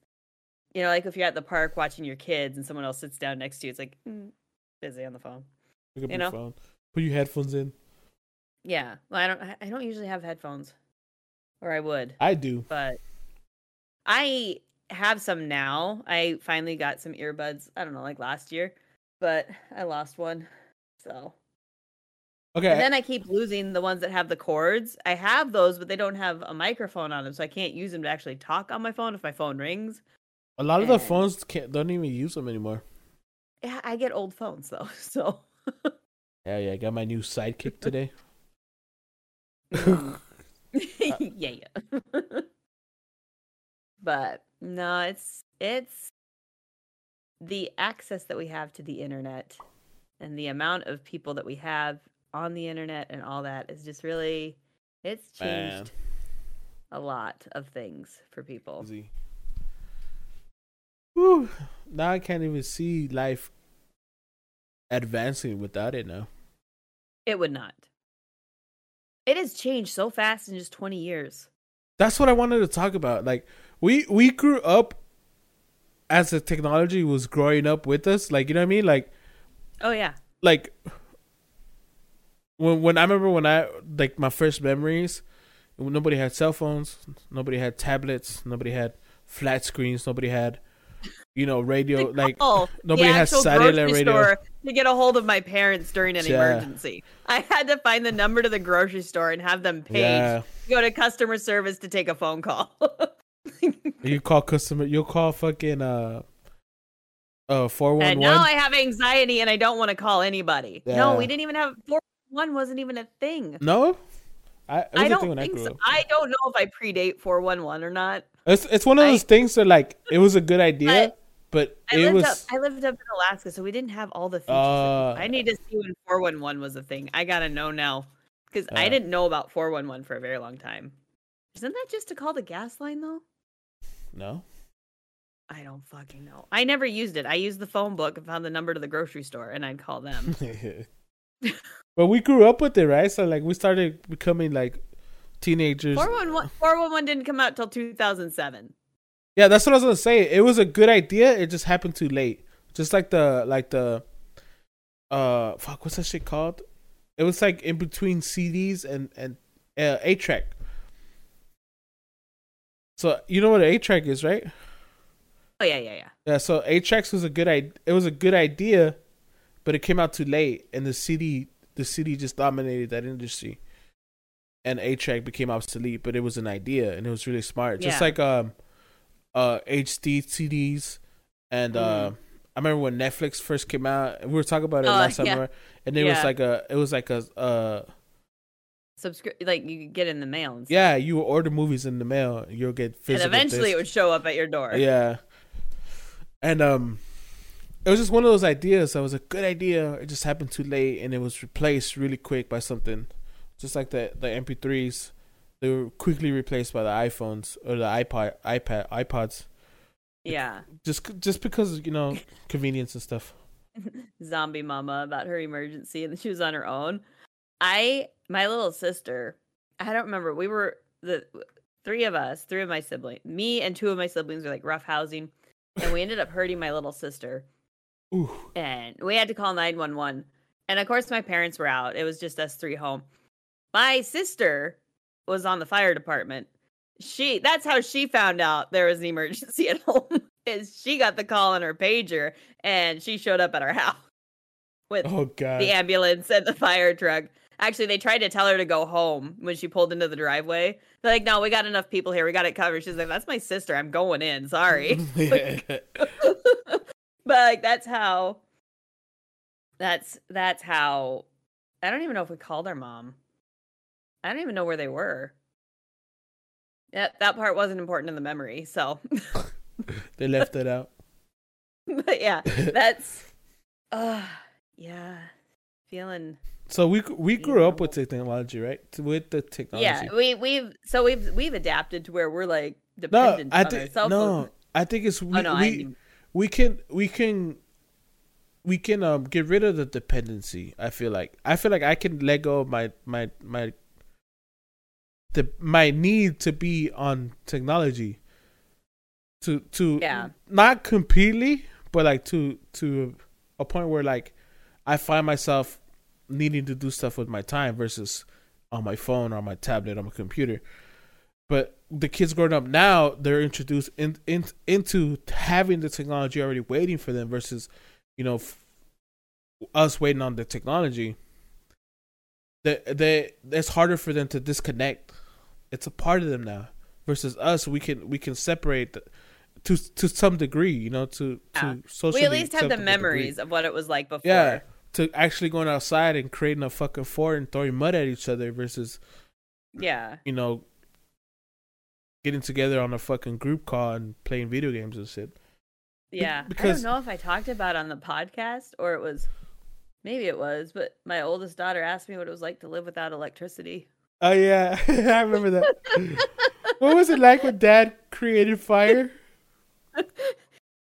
you know, like if you're at the park watching your kids and someone else sits down next to you, it's like, busy on the phone. Pick up your phone. Put your headphones in. Yeah. Well, I don't usually have headphones. Or I would. I do. But I have some now. I finally got some earbuds, I don't know, like last year. But I lost one, so. Okay. And then I keep losing the ones that have the cords. I have those, but they don't have a microphone on them, so I can't use them to actually talk on my phone if my phone rings. A lot of the phones don't even use them anymore. Yeah, I get old phones, though, so. Yeah, I got my new sidekick today. Yeah. But, no, it's the access that we have to the internet and the amount of people that we have on the internet and all that is just really, it's changed a lot of things for people. Whew. Now I can't even see life advancing without it now. It would not. It has changed so fast in just 20 years. That's what I wanted to talk about. Like, we grew up as the technology was growing up with us. Like, you know what I mean? Like, oh yeah. Like, when I remember when I, like, my first memories, nobody had cell phones, nobody had tablets, nobody had flat screens, nobody had, you know, radio. Like, nobody had satellite radio. To get a hold of my parents during an emergency, I had to find the number to the grocery store and have them page to go to customer service to take a phone call. You'll call fucking 411. And now I have anxiety and I don't want to call anybody. Yeah. No, we didn't even have 411 wasn't even a thing. No, I don't think so. I don't know if I predate 411 or not. It's one of those things that, like, it was a good idea. I lived up in Alaska, so we didn't have all the features. I need to see when 411 was a thing. I gotta know now, because I didn't know about 411 for a very long time. Isn't that just to call the gas line, though? No. I don't fucking know. I never used it. I used the phone book and found the number to the grocery store, and I'd call them. But we grew up with it, right? So, like, we started becoming, like, teenagers. 411 didn't come out till 2007. Yeah, that's what I was gonna say. It was a good idea. It just happened too late. Just like the fuck, what's that shit called? It was like in between CDs and 8-track. So you know what an 8-track is, right? Oh yeah. Yeah, so 8-tracks was a good idea, but it came out too late, and the CD just dominated that industry, and 8-track became obsolete. But it was an idea, and it was really smart. Yeah. Just like HD CDs, and I remember when Netflix first came out, and we were talking about it last summer, and it was like a subscription, like you could get in the mail and stuff. Yeah, you would order movies in the mail, and you'll get physical, and eventually it would show up at your door. Yeah, and it was just one of those ideas that was a good idea. It just happened too late, and it was replaced really quick by something, just like the MP3s. They were quickly replaced by the iPhones or the iPods. Yeah. Just because, you know, convenience and stuff. Zombie mama about her emergency, and she was on her own. My little sister, I don't remember. We were the three of my siblings, me and two of my siblings were like rough housing. And we ended up hurting my little sister. Ooh. And we had to call 911. And of course my parents were out. It was just us three home. My sister was on the fire department. That's how she found out there was an emergency at home, is she got the call on her pager, and she showed up at our house with the ambulance and the fire truck. Actually, they tried to tell her to go home when she pulled into the driveway. They're like, no, we got enough people here. We got it covered. She's like, that's my sister. I'm going in. Sorry. But like, that's how, I don't even know if we called our mom. I don't even know where they were. That part wasn't important in the memory, so they left it out. But yeah, that's feeling. So we grew up with technology, right? With the technology. Yeah, we've adapted to where we're like dependent on ourselves. No, I think it's we can get rid of the dependency. I feel like I can let go of my need to be on technology to not completely, but like to a point where, like, I find myself needing to do stuff with my time versus on my phone, on my tablet, on my computer. But the kids growing up now, they're introduced into having the technology already waiting for them versus, you know, us waiting on the technology. It's harder for them to disconnect. It's a part of them now. Versus us, we can separate to some degree, you know, to socially. We at least have the memories of what it was like before. Yeah, to actually going outside and creating a fucking fort and throwing mud at each other versus, you know, getting together on a fucking group call and playing video games and shit. Yeah, because I don't know if I talked about it on the podcast or it was. Maybe it was, but my oldest daughter asked me what it was like to live without electricity. Oh, yeah. I remember that. What was it like when Dad created fire?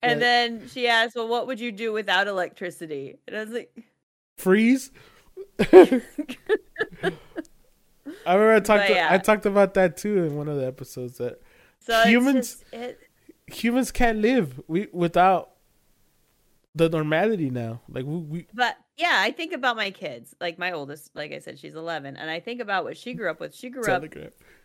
And then she asked, well, what would you do without electricity? And I was like... Freeze? I remember I talked about that too in one of the episodes that humans can't live without the normality now. Like we. But yeah, I think about my kids. Like my oldest, like I said, she's 11, and I think about what she grew up with. She grew up.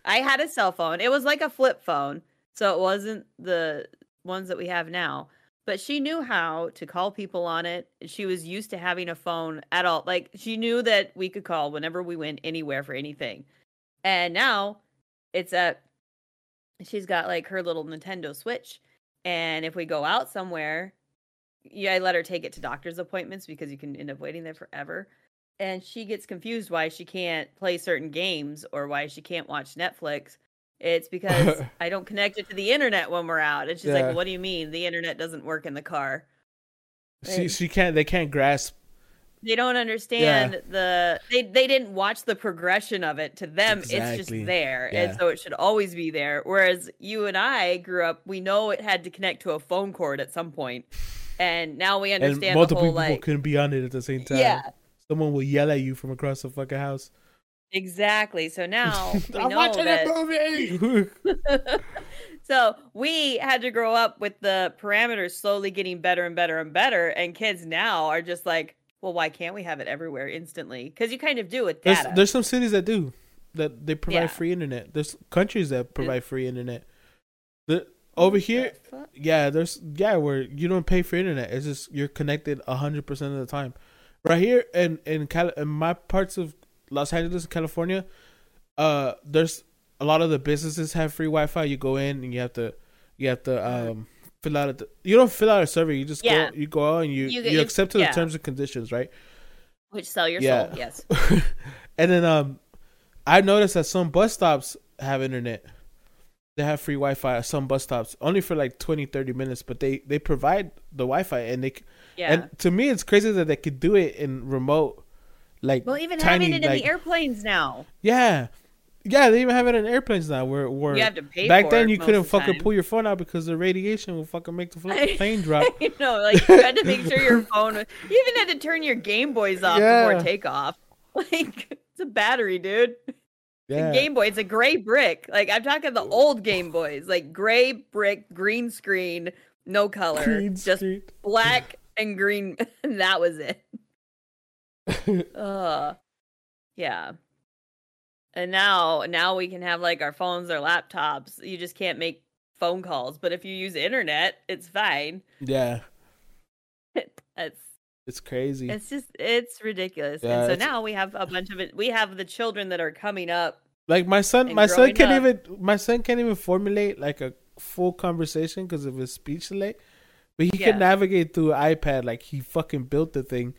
I had a cell phone. It was like a flip phone, so it wasn't the ones that we have now. But she knew how to call people on it. She was used to having a phone at all. Like she knew that we could call whenever we went anywhere for anything. And now she's got like her little Nintendo Switch. And if we go out somewhere, I let her take it to doctor's appointments because you can end up waiting there forever. And she gets confused why she can't play certain games or why she can't watch Netflix. It's because I don't connect it to the internet when we're out. And she's like, well, what do you mean? The internet doesn't work in the car. She can't. They can't grasp. They don't understand they didn't watch the progression of it. To them, It's just there. Yeah. And so it should always be there. Whereas you and I grew up, we know it had to connect to a phone cord at some point. And now we understand and multiple people couldn't be on it at the same time. Yeah. Someone will yell at you from across the fucking house. Exactly. So now I'm watching that movie. So we had to grow up with the parameters slowly getting better and better and better, and kids now are just like, well, why can't we have it everywhere instantly? Because you kind of do with data. There's some cities that do that. They provide free internet. There's countries that provide free internet. Over here, where you don't pay for internet. It's just you're connected 100% of the time. Right here in my parts of Los Angeles, California, there's a lot of the businesses have free Wi-Fi. You go in and you have to fill out you don't fill out a survey. You just go out and you accept to the terms and conditions, right? Which sell your soul, yes. And then I noticed that some bus stops have internet. They have free Wi-Fi at some bus stops, only for like 20-30 minutes, but they provide the Wi-Fi and they. Yeah. And to me, it's crazy that they could do it in remote. Like, well, even tiny, having it in the airplanes now. Yeah, they even have it in airplanes now. Where you have to pay back for then, you couldn't fucking pull your phone out because the radiation will fucking make the plane drop. You know, like you had to make sure your phone. You even had to turn your Game Boys off before takeoff. Like it's a battery, dude. Yeah. The Game Boy, it's a gray brick. Like I'm talking the old Game Boys, like gray brick, green screen, no color, black and green. And that was it. And now we can have like our phones or laptops. You just can't make phone calls, but if you use internet, it's fine. Yeah. It's crazy. It's just it's ridiculous. Yeah, and so now we have a bunch of it. We have the children that are coming up. Like my son can't even formulate like a full conversation because of his speech delay, but he can navigate through an iPad like he fucking built the thing.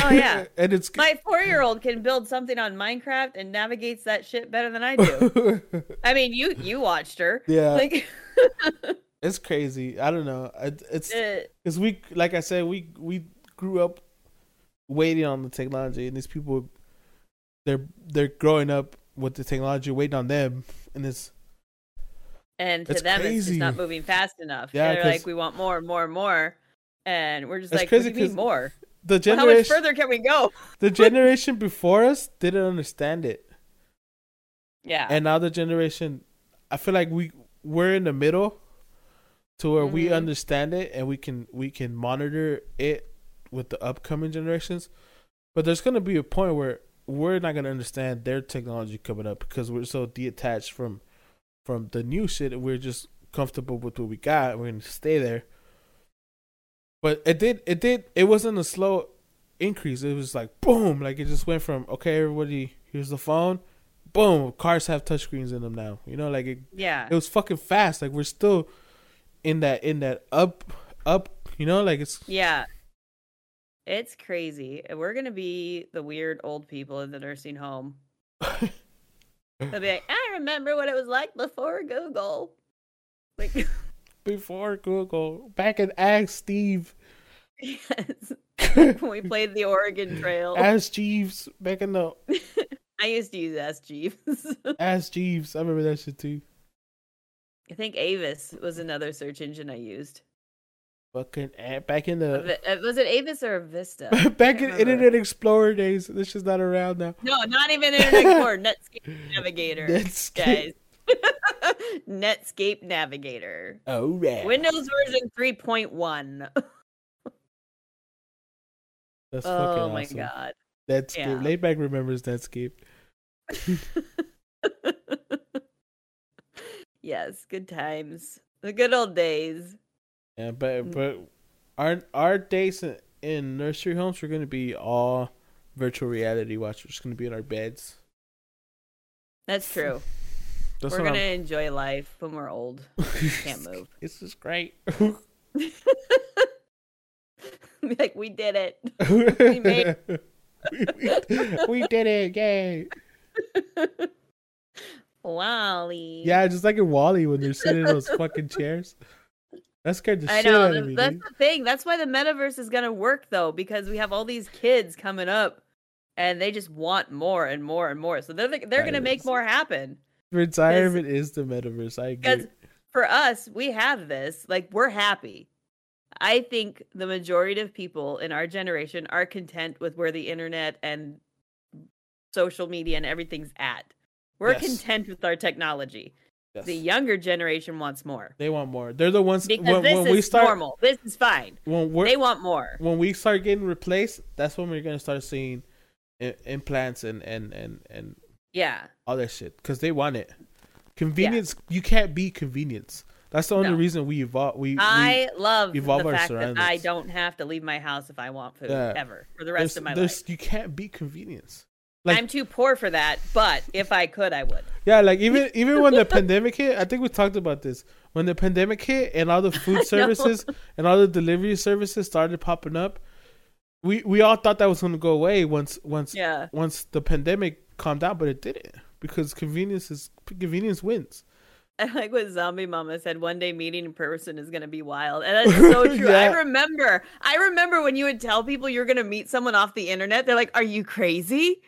Oh yeah, and it's my 4-year-old can build something on Minecraft and navigates that shit better than I do. I mean, you watched her. Yeah, like it's crazy. I don't know. It's we like I said we grew up waiting on the technology, and these people they're growing up with the technology waiting on them, and it's them crazy. It's just not moving fast enough. Yeah, they're like we want more and more and more, and we're just like what do you mean more? How much further can we go? The generation before us didn't understand it. Yeah. And now the generation, I feel like we're in the middle to where we understand it and we can monitor it with the upcoming generations. But there's going to be a point where we're not going to understand their technology coming up because we're so detached from the new shit and we're just comfortable with what we got and we're going to stay there. But it wasn't a slow increase. It was like, boom. Like, it just went from, okay, everybody, here's the phone. Boom. Cars have touchscreens in them now. You know, like, it was fucking fast. Like, we're still in that up, you know, like it's. Yeah. It's crazy. We're going to be the weird old people in the nursing home. They'll be like, I remember what it was like before Google. Like. Before Google, back in Ask Steve. Yes, when we played the Oregon Trail. Ask Jeeves, back in the. I used to use Ask Jeeves. Ask Jeeves, I remember that shit too. I think Avis was another search engine I used. fucking back in the was it Avis or Vista? Back in Internet Explorer days. This shit's not around now. No, not even Internet Explorer. Netscape Navigator. Netscape. Guys. Netscape Navigator. Oh yeah. Windows version 3.1. That's fucking awesome. Oh my god. Netscape. Yeah. Laidback remembers Netscape. Yes, good times. The good old days. Yeah, but our days in nursery homes were going to be all virtual reality watch. We're just going to be in our beds. That's true. That's we're going to enjoy life when we're old. We can't move. This is great. Like, we did it. We made it. We did it. Yay. Wally. Yeah, just like in Wall-E when they're sitting in those fucking chairs. That scared the shit out of me. That's the thing. That's why the metaverse is going to work, though, because we have all these kids coming up and they just want more and more and more. So they're going to make more happen. Retirement is the metaverse. I agree. Because for us, we have this. Like, we're happy. I think the majority of people in our generation are content with where the internet and social media and everything's at. We're content with our technology. Yes. The younger generation wants more. They want more. They're the ones because when we start normal. This is fine. They want more. When we start getting replaced, that's when we're gonna start seeing implants and yeah, all that shit because they want it. Convenience. Yeah. You can't be convenience. That's the only reason we evolve. I love the fact that I don't have to leave my house if I want food ever for the rest of my life. You can't be convenience. Like, I'm too poor for that, but if I could, I would. Yeah, like even when the pandemic hit, I think we talked about this. When the pandemic hit and all the food services and all the delivery services started popping up, we all thought that was going to go away once the pandemic calmed down, but it didn't because convenience wins. I like what Zombie Mama said. One day meeting in person is going to be wild. And that's so true. Yeah. I remember when you would tell people you're going to meet someone off the internet. They're like, are you crazy?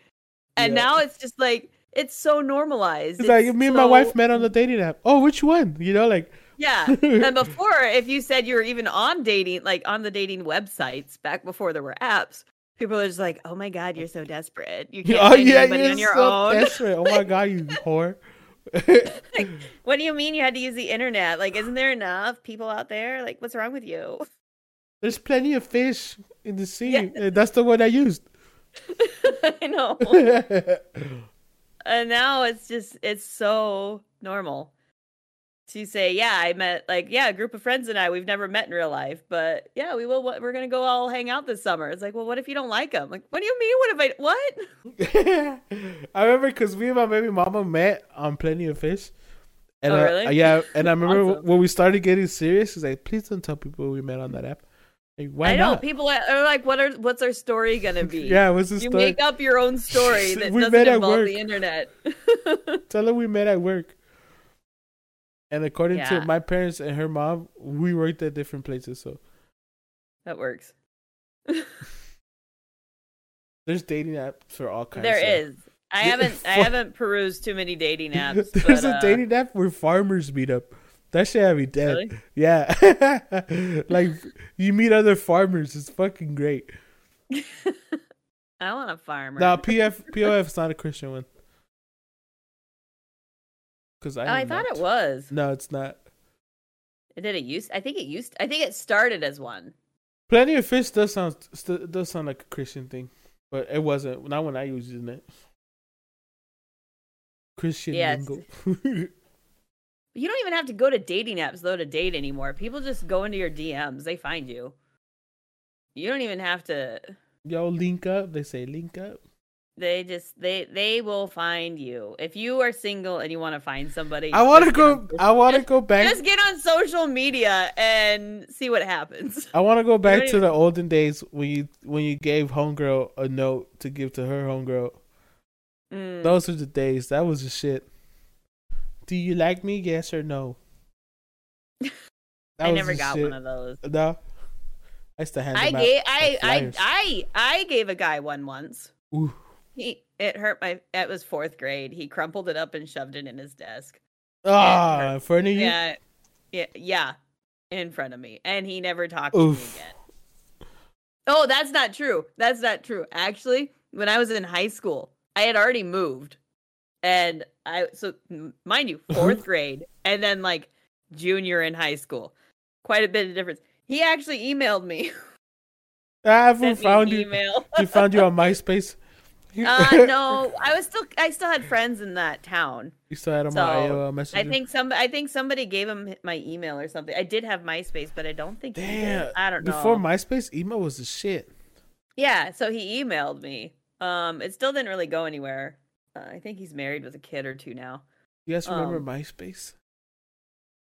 And now it's just like, it's so normalized. It's like me and my wife met on the dating app. Oh, which one? You know, like. Yeah. And before, if you said you were even on dating, like on the dating websites back before there were apps, people are just like, oh my God, you're so desperate. You can't find anybody on your own. Desperate. Oh my God, you whore. Like, what do you mean you had to use the internet? Like, isn't there enough people out there? Like, what's wrong with you? There's plenty of fish in the sea. Yeah. That's the one I used. I know. And now it's just, it's so normal to say, I met a group of friends and we've never met in real life, but we're going to go all hang out this summer. It's like, well, what if you don't like them? Like, what do you mean? What? I remember because me and my baby mama met on Plenty of Fish. And really? And I remember when we started getting serious, she's like, please don't tell people we met on that app. Like, why not? People are like, what's our story gonna be? What's the story? You make up your own story that doesn't involve the internet. Tell them we met at work. And according to my parents and her mom, we worked at different places, so that works. There's dating apps for all kinds. There is. I haven't perused too many dating apps. There's a dating app where farmers meet up. That shit had me dead. Really? Yeah. Like, you meet other farmers. It's fucking great. I want a farmer. No, POF is not a Christian one. I thought it was. No, it's not. I think it started as one. Plenty of Fish does sound like a Christian thing. But it wasn't. Not when I was using it. Christian lingo. You don't even have to go to dating apps, though, to date anymore. People just go into your DMs. They find you. You don't even have to... Yo, link up. They say link up. They just... They will find you. If you are single and you want to find somebody... I want to go back... Just get on social media and see what happens. I want to go back to the olden days when you gave homegirl a note to give to her homegirl. Mm. Those are the days. That was the shit. Do you like me? Yes or no? I never got one of those. No, I used to hand them out. I gave a guy one once. Ooh. It hurt my. It was fourth grade. He crumpled it up and shoved it in his desk. Ah, in front of you. Yeah. in front of me, and he never talked to me again. Oh, that's not true. That's not true. Actually, when I was in high school, I had already moved, and so mind you, fourth grade, and then like junior in high school, quite a bit of difference. He actually emailed me. I haven't found you. He found you on MySpace. No, I still had friends in that town. You still had my messenger. I think somebody gave him my email or something. I did have MySpace, but I don't think. Damn, I don't know. Before MySpace, email was the shit. Yeah, so he emailed me. It still didn't really go anywhere. I think he's married with a kid or two now. You guys remember MySpace?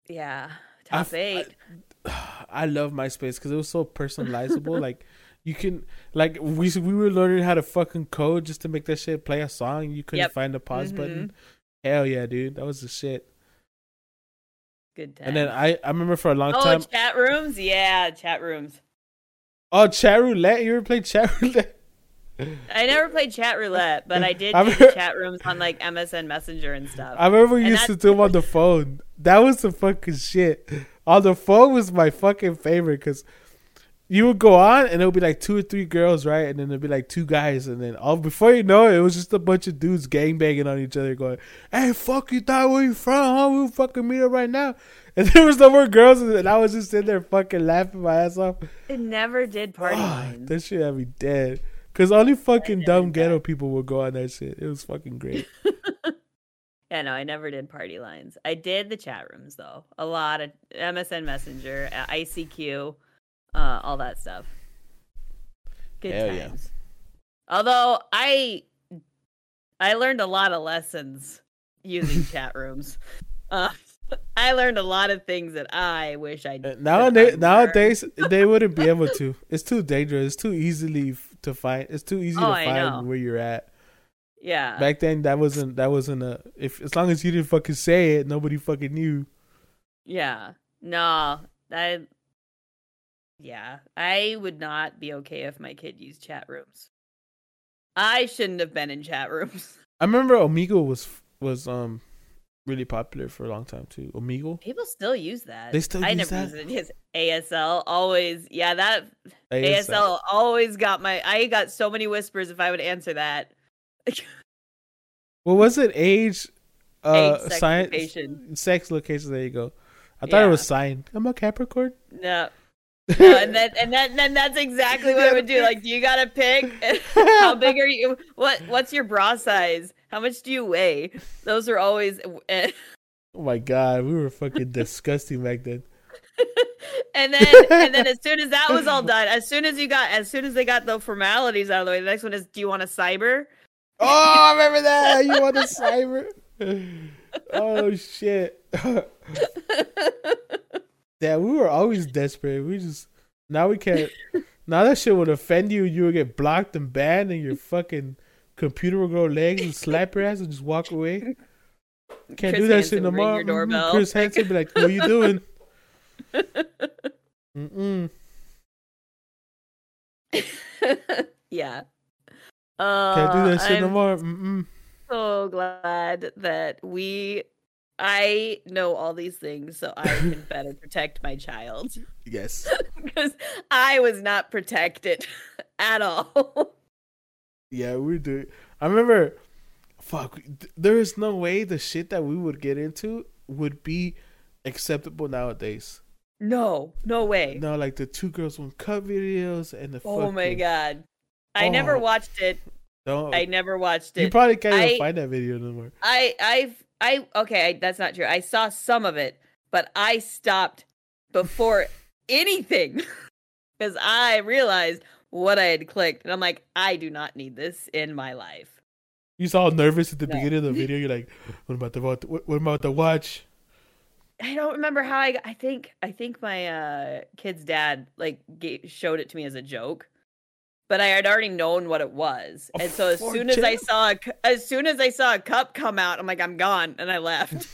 Yeah, top 8. I love MySpace because it was so personalizable. Like. You can, like, we were learning how to fucking code just to make that shit play a song. You couldn't find the pause button. Hell yeah, dude. That was the shit. Good time. And then I remember for a long time. Oh, chat rooms? Yeah, chat rooms. Oh, chat roulette? You ever played chat roulette? I never played chat roulette, but I did do chat rooms on, like, MSN Messenger and stuff. I remember we used to do them on the phone. That was the fucking shit. On the phone was my fucking favorite because. You would go on, and it would be like 2 or 3 girls, right? And then it would be like 2 guys. And then before you know it, it was just a bunch of dudes gangbanging on each other going, hey, fuck you thought where you from, huh? We'll fucking meet up right now. And there was no more girls, and I was just sitting there fucking laughing my ass off. It never did party lines. That shit had me dead. Because only fucking dumb ghetto people would go on that shit. It was fucking great. Yeah, no, I never did party lines. I did the chat rooms, though. A lot of MSN Messenger, ICQ. All that stuff. Good Hell times. Yeah. Although I learned a lot of lessons using chat rooms. I learned a lot of things that I wish I did. Nowadays they wouldn't be able to. It's too dangerous. It's too easily to find. It's too easy to find where you're at. Yeah. Back then that wasn't a. If as long as you didn't fucking say it, nobody fucking knew. Yeah. No. Yeah, I would not be okay if my kid used chat rooms. I shouldn't have been in chat rooms. I remember Omegle was really popular for a long time too. Omegle. People still use that. They still. I never used it. ASL always. Yeah, that ASL always got my. I got so many whispers if I would answer that. What was it? Age, science, location. Sex, location. There you go. I thought it was sign. I'm a Capricorn. No. No, and then that's exactly what I would do. Like, do you got a pig? How big are you? What's your bra size? How much do you weigh? Those are always. Oh my god, we were fucking disgusting back then. and then as soon as that was all done, as soon as they got the formalities out of the way, the next one is, do you want a cyber? Oh, I remember that. You want a cyber? Oh shit. Yeah, we were always desperate. We just now we can't. Now that shit would offend you. You would get blocked and banned, and your fucking computer would grow legs and slap your ass and just walk away. Can't do that shit no more. Chris Hansen be like, "What are you doing?" Yeah. Can't do that shit no more. So glad that I know all these things, so I can better protect my child. Yes. Because I was not protected at all. Yeah, we do. I remember, there is no way the shit that we would get into would be acceptable nowadays. No way. No, like the 2 girls 1 cup videos and the fucking... Oh my god. I never watched it. No. I never watched it. You probably can't even find that video anymore. That's not true. I saw some of it, but I stopped before anything because I realized what I had clicked, and I'm like, I do not need this in my life. You saw nervous at the beginning of the video. You're like, what am I about to watch? I don't remember how I think my kid's dad like showed it to me as a joke. But I had already known what it was, and so as soon as I saw a cup come out, I'm like, I'm gone, and I left.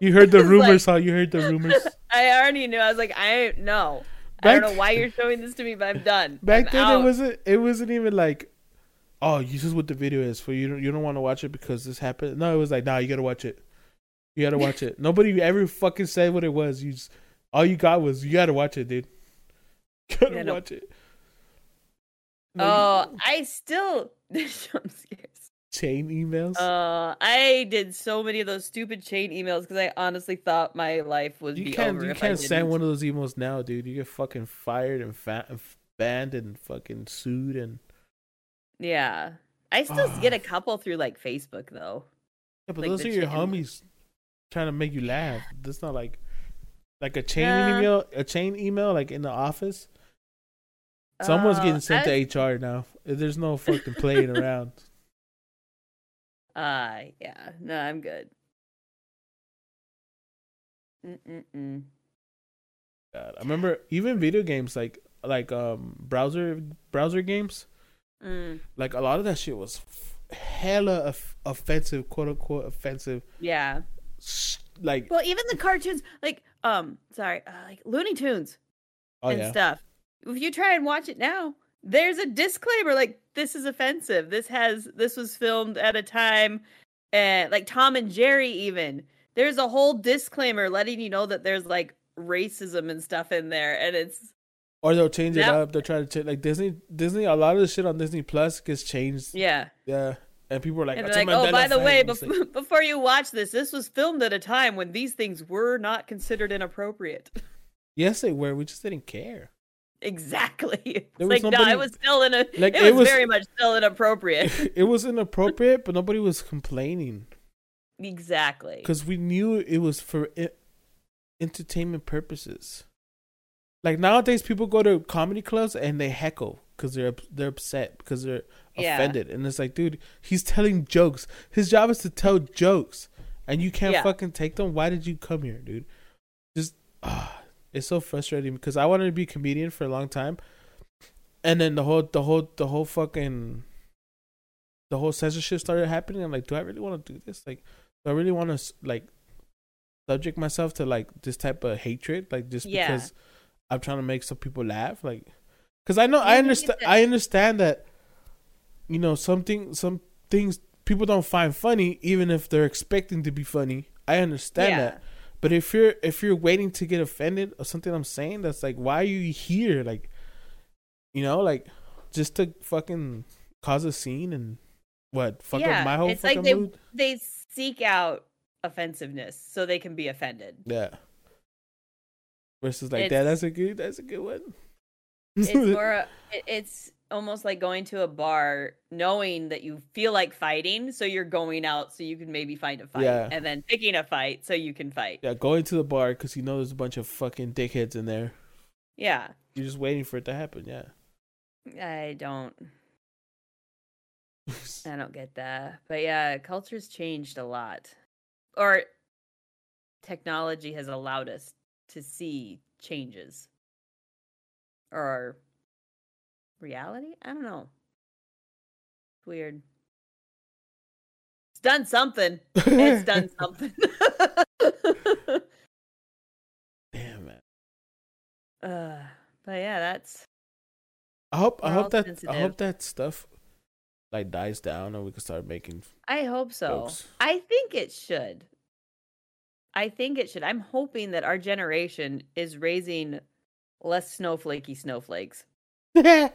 You heard the rumors, like, huh? You heard the rumors. I already knew. I was like, I don't know why you're showing this to me, but I'm done. Back then, it wasn't even like, oh, this is what the video is for. You don't want to watch it because this happened. No, it was like, nah, you gotta watch it. Nobody ever fucking said what it was. You just All you got was, you gotta watch it, dude. You gotta watch it. No, I still jump scares. Chain emails? I did so many of those stupid chain emails because I honestly thought my life would be over. You can't send one of those emails now, dude. You get fucking fired and banned and fucking sued and. Yeah, I still get a couple through like Facebook though. Yeah, but like, those are your homies trying to make you laugh. That's not like a chain email. A chain email like in the office. Someone's getting sent to HR now. There's no fucking playing around. Yeah. No, I'm good. God, I remember even video games like browser games. Mm. Like a lot of that shit was hella offensive, quote unquote offensive. Yeah. Like. Well, even the cartoons, like like Looney Tunes and stuff. If you try and watch it now, there's a disclaimer like this is offensive. This was filmed at a time, like Tom and Jerry even. There's a whole disclaimer letting you know that there's like racism and stuff in there, and it's. Or they'll change it up. They'll try to change like Disney. A lot of the shit on Disney Plus gets changed. Yeah. Yeah. And people are like, by the way, before you watch this, this was filmed at a time when these things were not considered inappropriate. Yes, they were. We just didn't care. Exactly. Like, no, it was still very much still inappropriate. It was inappropriate, but nobody was complaining. Exactly. Because we knew it was for entertainment purposes. Like nowadays, people go to comedy clubs and they heckle because they're upset because they're offended, and it's like, dude, he's telling jokes. His job is to tell jokes, and you can't fucking take them. Why did you come here, dude? Just it's so frustrating because I wanted to be a comedian for a long time, and then the whole censorship started happening. I'm like, do I really want to do this? Like, do I really want to like subject myself to like this type of hatred? Like just because. I'm trying to make some people laugh, like, because I know I understand that, you know, some things people don't find funny, even if they're expecting to be funny. I understand that, but if you're waiting to get offended or something I'm saying, that's like, why are you here? Like, you know, like just to fucking cause a scene and what? Fuck up my whole it's fucking like mood. They seek out offensiveness so they can be offended. Yeah. Versus like that's a good one. It's more, it's almost like going to a bar knowing that you feel like fighting, so you're going out so you can maybe find a fight, and then picking a fight so you can fight. Yeah, going to the bar because you know there's a bunch of fucking dickheads in there. Yeah, you're just waiting for it to happen. Yeah, I don't get that, but yeah, culture's changed a lot, or technology has allowed us to see changes or reality. I don't know. It's weird. It's done something. It's done something. Damn it. But yeah, that's. I hope that stuff like dies down and we can start making. I hope so. Jokes. I think it should. I'm hoping that our generation is raising less snowflakey snowflakes. You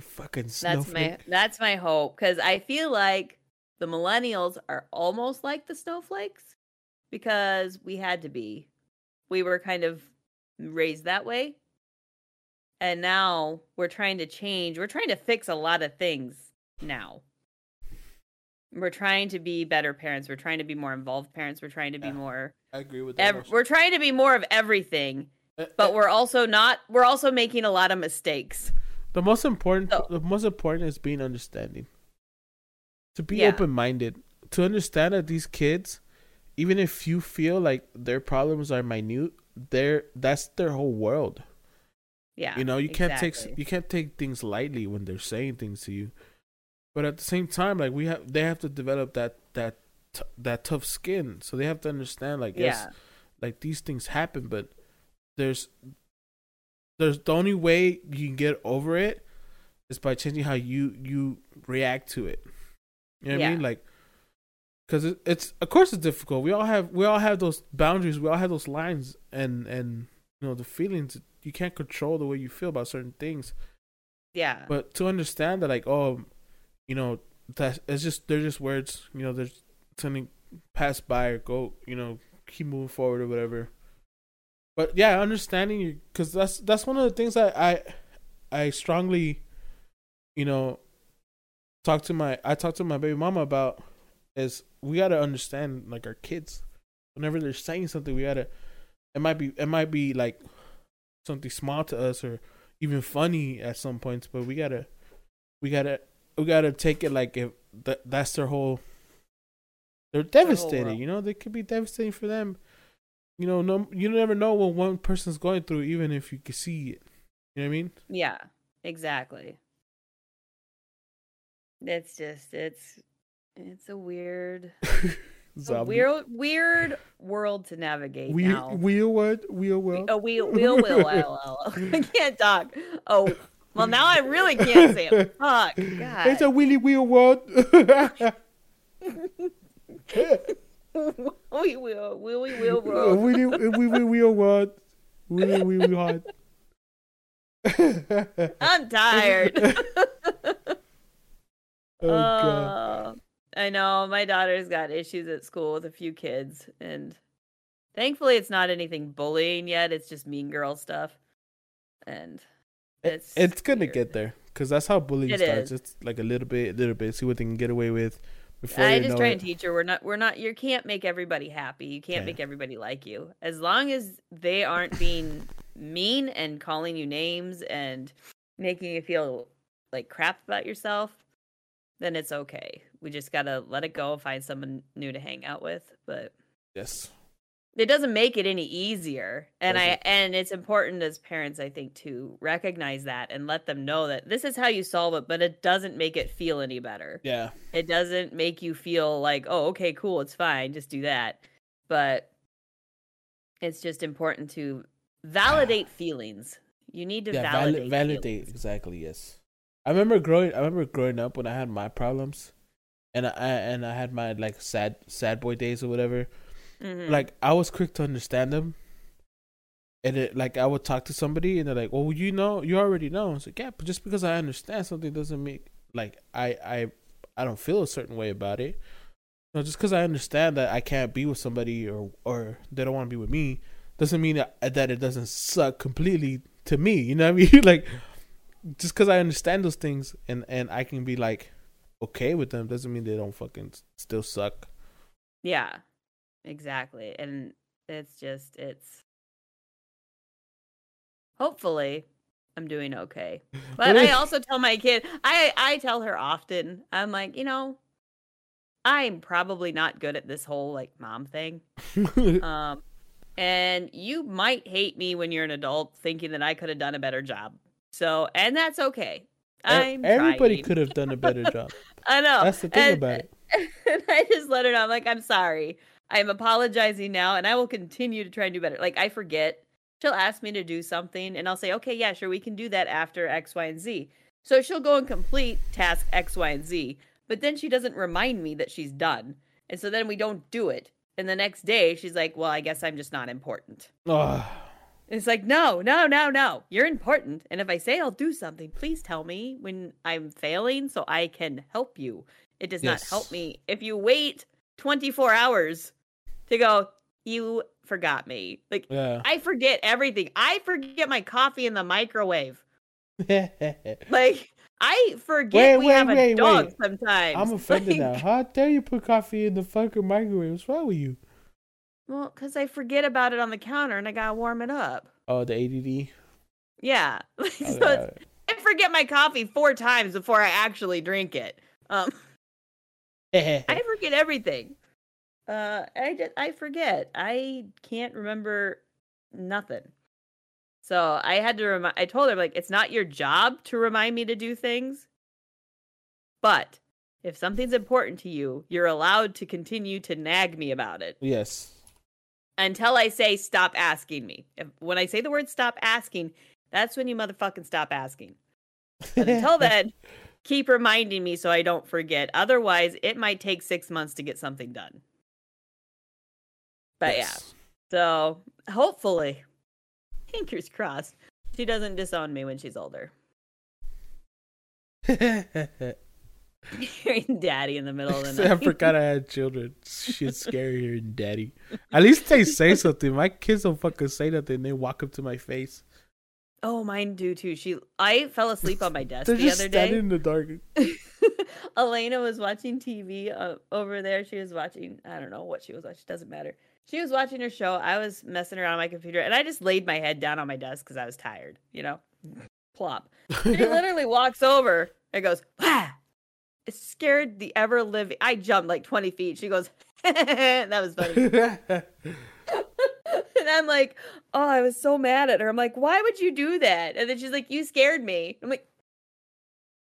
fucking snowflake. That's my hope, because I feel like the millennials are almost like the snowflakes because we had to be. We were kind of raised that way. And now we're trying to change. We're trying to fix a lot of things now. We're trying to be better parents. We're trying to be more involved parents. We're trying to be more. I agree with that. We're trying to be more of everything, but we're also not. We're also making a lot of mistakes. The most important is being understanding. To be open-minded, to understand that these kids, even if you feel like their problems are minute, that's their whole world. Yeah, you know, you can't take things lightly when they're saying things to you. But at the same time, like they have to develop that tough skin. So they have to understand, like, yes, like these things happen, but there's the only way you can get over it is by changing how you react to it. You know what I mean? Like, Because it's of course it's difficult. We all have those boundaries. We all have those lines, and you know the feelings. You can't control the way you feel about certain things. Yeah. But to understand that, like, oh, you know, that it's just they're just words. You know, there's something pass by or go. You know, keep moving forward or whatever. But yeah, understanding you, because that's one of the things I strongly, you know, talk to my baby mama about. Is we gotta understand like our kids. Whenever they're saying something, we gotta. It might be like something small to us, or even funny at some points. But we gotta take it like if that's their whole. They're devastated, you know. They could be devastating for them. You know, no, you never know what one person's going through, even if you can see it. You know what I mean? Yeah, exactly. It's a weird, weird world to navigate now. Wheel world. Oh, wheel. I can't talk. Oh, well, now I really can't say it. Fuck, God. It's a wheelie wheel world. Wheel world. Wheel world. Wheel world. I'm tired. Oh, God. I know my daughter's got issues at school with a few kids, and thankfully it's not anything bullying yet. It's just mean girl stuff, and it's gonna get there because that's how bullying starts. It's like a little bit, see what they can get away with. Before I just try and teach her we're not. You can't make everybody happy. You can't make everybody like you. As long as they aren't being mean and calling you names and making you feel like crap about yourself, then it's okay. We just gotta let it go and find someone new to hang out with. But yes, it doesn't make it any easier. And and it's important as parents, I think, to recognize that and let them know that this is how you solve it, but it doesn't make it feel any better. Yeah. It doesn't make you feel like, oh, okay, cool, it's fine, just do that. But it's just important to validate feelings. You need to validate. Validate, exactly, yes. I remember growing up when I had my problems, and I had my like sad boy days or whatever. Mm-hmm. Like I was quick to understand them, and it, like I would talk to somebody and they're like, "Well, you know, you already know." It's like, yeah, but just because I understand something doesn't make like I don't feel a certain way about it. No, just because I understand that I can't be with somebody or they don't want to be with me doesn't mean that it doesn't suck completely to me. You know what I mean? Like. Just because I understand those things and I can be like okay with them doesn't mean they don't fucking still suck. Yeah, exactly. And it's hopefully I'm doing okay. But I also tell my kid, I tell her often, I'm like, you know, I'm probably not good at this whole like mom thing. And you might hate me when you're an adult thinking that I could have done a better job. So, and that's okay. Everybody could have done a better job. I know. That's the thing about it. And I just let her know. I'm like, I'm sorry. I'm apologizing now, and I will continue to try and do better. Like, I forget. She'll ask me to do something, and I'll say, okay, yeah, sure, we can do that after X, Y, and Z. So she'll go and complete task X, Y, and Z. But then she doesn't remind me that she's done. And so then we don't do it. And the next day, she's like, well, I guess I'm just not important. Ugh. It's like, no. You're important. And if I say I'll do something, please tell me when I'm failing so I can help you. It does not help me. If you wait 24 hours to go, you forgot me. Like, yeah. I forget everything. I forget my coffee in the microwave. Like, I forget we have a dog sometimes. I'm offended now. How dare you put coffee in the fucking microwave? What's wrong with you? Well, because I forget about it on the counter and I gotta warm it up. Oh, the ADD? Yeah. So I forget my coffee 4 times before I actually drink it. I forget everything. I forget. I can't remember nothing. So I had to I told her, like, it's not your job to remind me to do things. But if something's important to you, you're allowed to continue to nag me about it. Yes. Until I say, stop asking me. When I say the word stop asking, that's when you motherfucking stop asking. But until then, keep reminding me so I don't forget. Otherwise, it might take 6 months to get something done. But yes. Yeah, so hopefully, fingers crossed, she doesn't disown me when she's older. Hearing daddy in the middle of the night. I forgot I had children. Shit's scary hearing daddy. At least they say something. My kids don't fucking say nothing. They walk up to my face. Oh, mine do too. I fell asleep on my desk the other day. They're just standing in the dark. Elena was watching TV over there. She was watching, I don't know what she was watching. It doesn't matter. She was watching her show. I was messing around on my computer, and I just laid my head down on my desk because I was tired, you know? Plop. She literally walks over and goes, ah! It scared the ever living. I jumped like 20 feet. She goes, that was funny. And I'm like, oh, I was so mad at her. I'm like, why would you do that? And then she's like, you scared me. I'm like,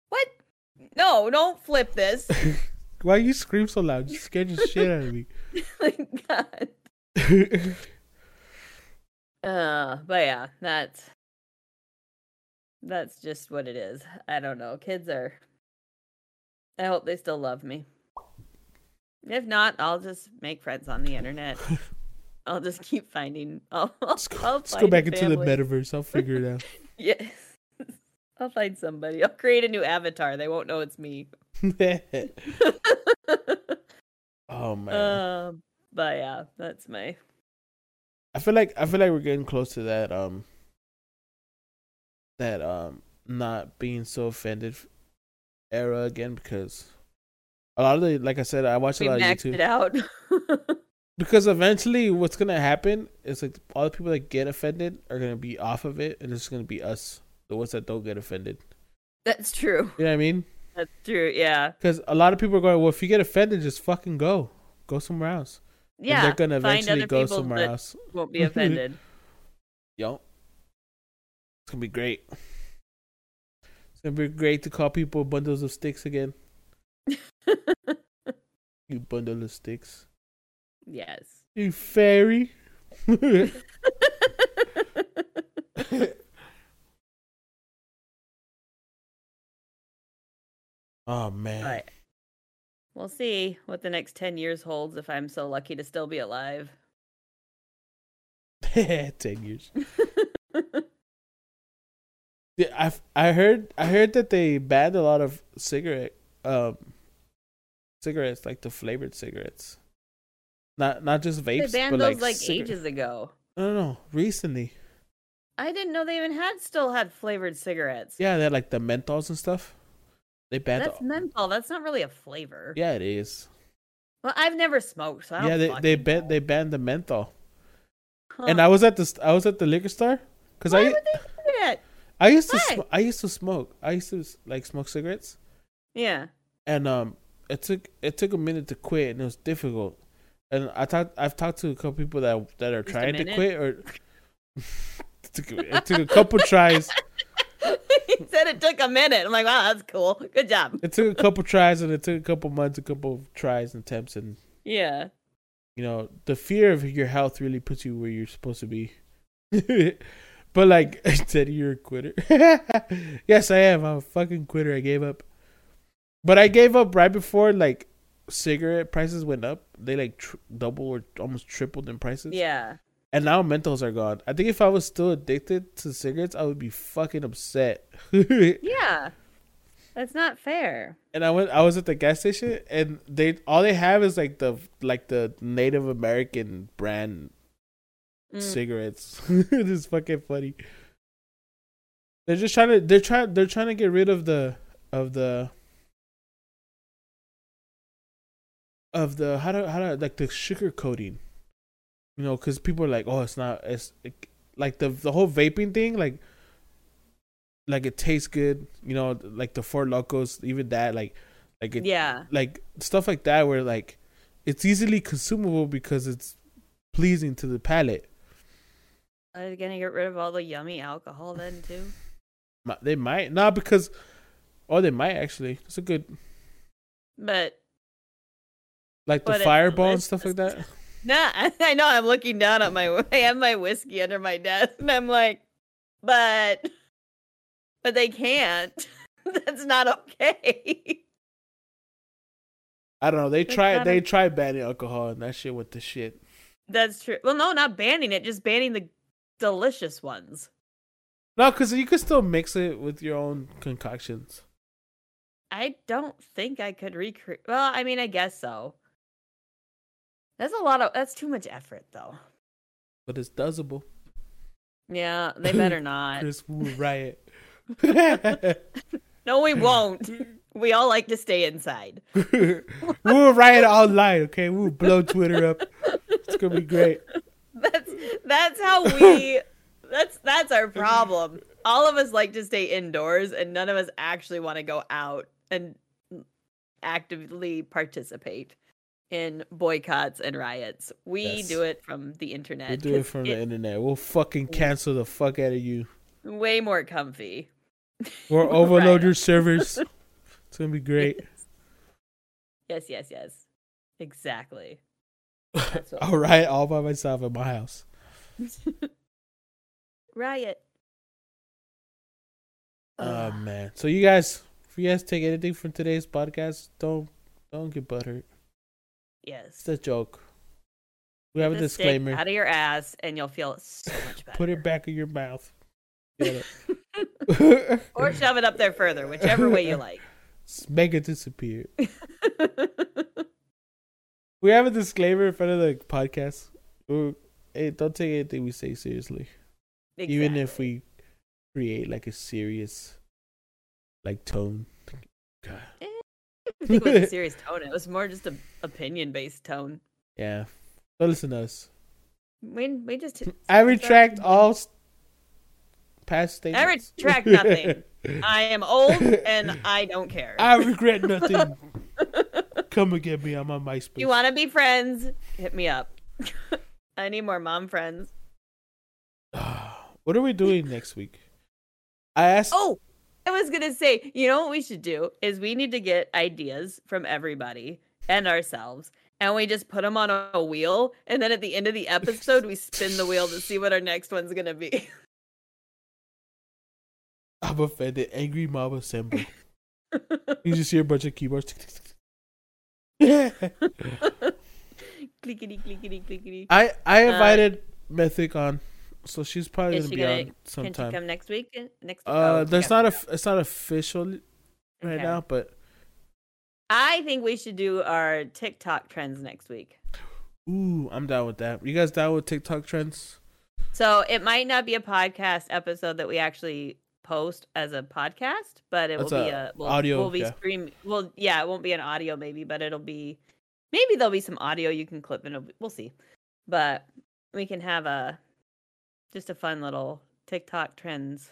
what? No, don't flip this. Why you scream so loud? You scared the shit out of me. Like, God. But yeah, that's just what it is. I don't know. Kids are. I hope they still love me. If not, I'll just make friends on the internet. I'll just keep finding. Let's go back into the metaverse. I'll figure it out. Yes. I'll find somebody. I'll create a new avatar. They won't know it's me. Oh, man. But yeah, that's my. I feel like we're getting close to that. Not being so offended era again, because a lot of the, like I said, I watch a lot of YouTube. It out. Because eventually what's going to happen is like all the people that get offended are going to be off of it, and it's going to be us, the ones that don't get offended. That's true. You know what I mean? That's true, yeah. Because a lot of people are going, well, if you get offended, just fucking go. Go somewhere else. Yeah. And they're going to eventually go somewhere else. Won't be offended. Yo. It's going to be great. It's going to be great to call people bundles of sticks again. You bundle of sticks. Yes. You fairy. Oh, man. All right. We'll see what the next 10 years holds if I'm so lucky to still be alive. 10 years. Yeah, I heard that they banned a lot of cigarettes, like the flavored cigarettes. Not just vapes, they banned but those like ages ago. No, recently. I didn't know they even still had flavored cigarettes. Yeah, they had like the menthols and stuff. They banned. That's menthol. That's not really a flavor. Yeah, it is. Well, I've never smoked, so I don't. Yeah, they banned the menthol. Huh. And I was at the liquor store because why would they do that? I used to smoke. I used to like smoke cigarettes. Yeah. And it took a minute to quit, and it was difficult. And I've talked to a couple people that are trying to quit, or it took a couple tries. He said it took a minute. I'm like, wow, that's cool. Good job. It took a couple tries, and it took a couple months, a couple of tries and attempts, and yeah, you know, the fear of your health really puts you where you're supposed to be. But like, Teddy, you're a quitter. Yes, I am. I'm a fucking quitter. I gave up, but I gave up right before like. Cigarette prices went up. They like double or almost tripled in prices. Yeah. And now menthols are gone. I think if I was still addicted to cigarettes, I would be fucking upset. Yeah. That's not fair. And I was at the gas station, and they have is like the Native American brand cigarettes. This is fucking funny. They're just trying to get rid of the how do like the sugar coating, you know, because people are like, oh, it's like the whole vaping thing, like it tastes good, you know, like the Four Locos, even that, like it, yeah, like stuff like that, where like it's easily consumable because it's pleasing to the palate. Are they gonna get rid of all the yummy alcohol then too? They might not, because they might actually. It's a good, but. Like the fireball and stuff like that? Nah, I know. I'm looking down at I have my whiskey under my desk, and I'm like, but they can't. That's not okay. I don't know. They tried banning alcohol, and that shit went to shit. That's true. Well, no, not banning it, just banning the delicious ones. No, because you could still mix it with your own concoctions. I don't think I could recreate. Well, I mean, I guess so. That's too much effort, though. But it's does-able. Yeah, they better not. Chris will riot. No, we won't. We all like to stay inside. We'll riot all night, okay? We'll blow Twitter up. It's gonna be great. That's our problem. All of us like to stay indoors, and none of us actually want to go out and actively participate in boycotts and riots. We do it from the internet. We do it from the internet. We'll fucking cancel the fuck out of you. Way more comfy. Or overload your servers. It's gonna be great. Yes. Exactly. I'll riot all by myself at my house. Riot. Oh man. So you guys, if you guys take anything from today's podcast, don't get butthurt. Yes. It's a joke. We have a disclaimer. Out of your ass and you'll feel so much better. Put it back in your mouth. Or shove it up there further, whichever way you like. Make it disappear. We have a disclaimer in front of the podcast. Hey, don't take anything we say seriously. Exactly. Even if we create like a serious tone. God. I didn't think it was a serious tone. It was more just an opinion-based tone. Yeah. Don't listen to us. We just... I retract all past statements. I retract nothing. I am old and I don't care. I regret nothing. Come and get me on my MySpace. You want to be friends? Hit me up. I need more mom friends. What are we doing next week? I was going to say, you know what we should do is we need to get ideas from everybody and ourselves, and we just put them on a wheel, and then at the end of the episode, we spin the wheel to see what our next one's going to be. I'm offended. Angry mob assembly. You just hear a bunch of keyboards. Clickety, clickety, clickety. I invited Mythic on, so she's probably gonna be on sometime. Can she come next week? It's not official right now, but I think we should do our TikTok trends next week. Ooh, I'm down with that. You guys down with TikTok trends? So it might not be a podcast episode that we actually post as a podcast, but it it won't be an audio maybe, but it'll be maybe there'll be some audio you can clip and we'll see, but we can have a fun little TikTok trends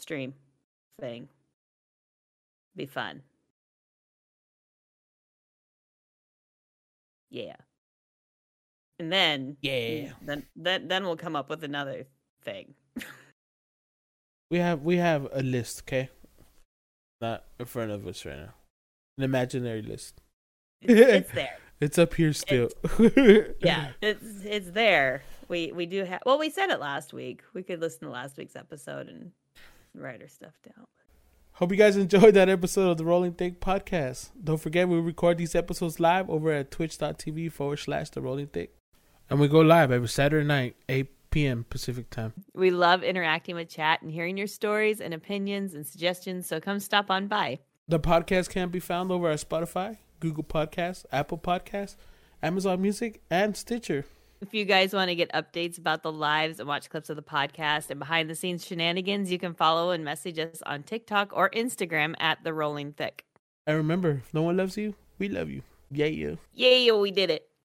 stream thing. Be fun. Yeah. And then then we'll come up with another thing. We have a list, okay? Not in front of us right now. An imaginary list. It's there. It's up here still. It's there. We do have. Well, we said it last week. We could listen to last week's episode and write our stuff down. Hope you guys enjoyed that episode of the Rolling Thick podcast. Don't forget we record these episodes live over at twitch.tv/TheRollingThick, and we go live every Saturday night 8 p.m. Pacific time. We love interacting with chat and hearing your stories and opinions and suggestions, so come stop on by. The podcast can be found over at Spotify, Google Podcasts, Apple Podcasts, Amazon Music, and Stitcher. If you guys want to get updates about the lives and watch clips of the podcast and behind-the-scenes shenanigans, you can follow and message us on TikTok or Instagram at The Rolling Thick. And remember, if no one loves you, we love you. Yeah, you. Yeah, we did it.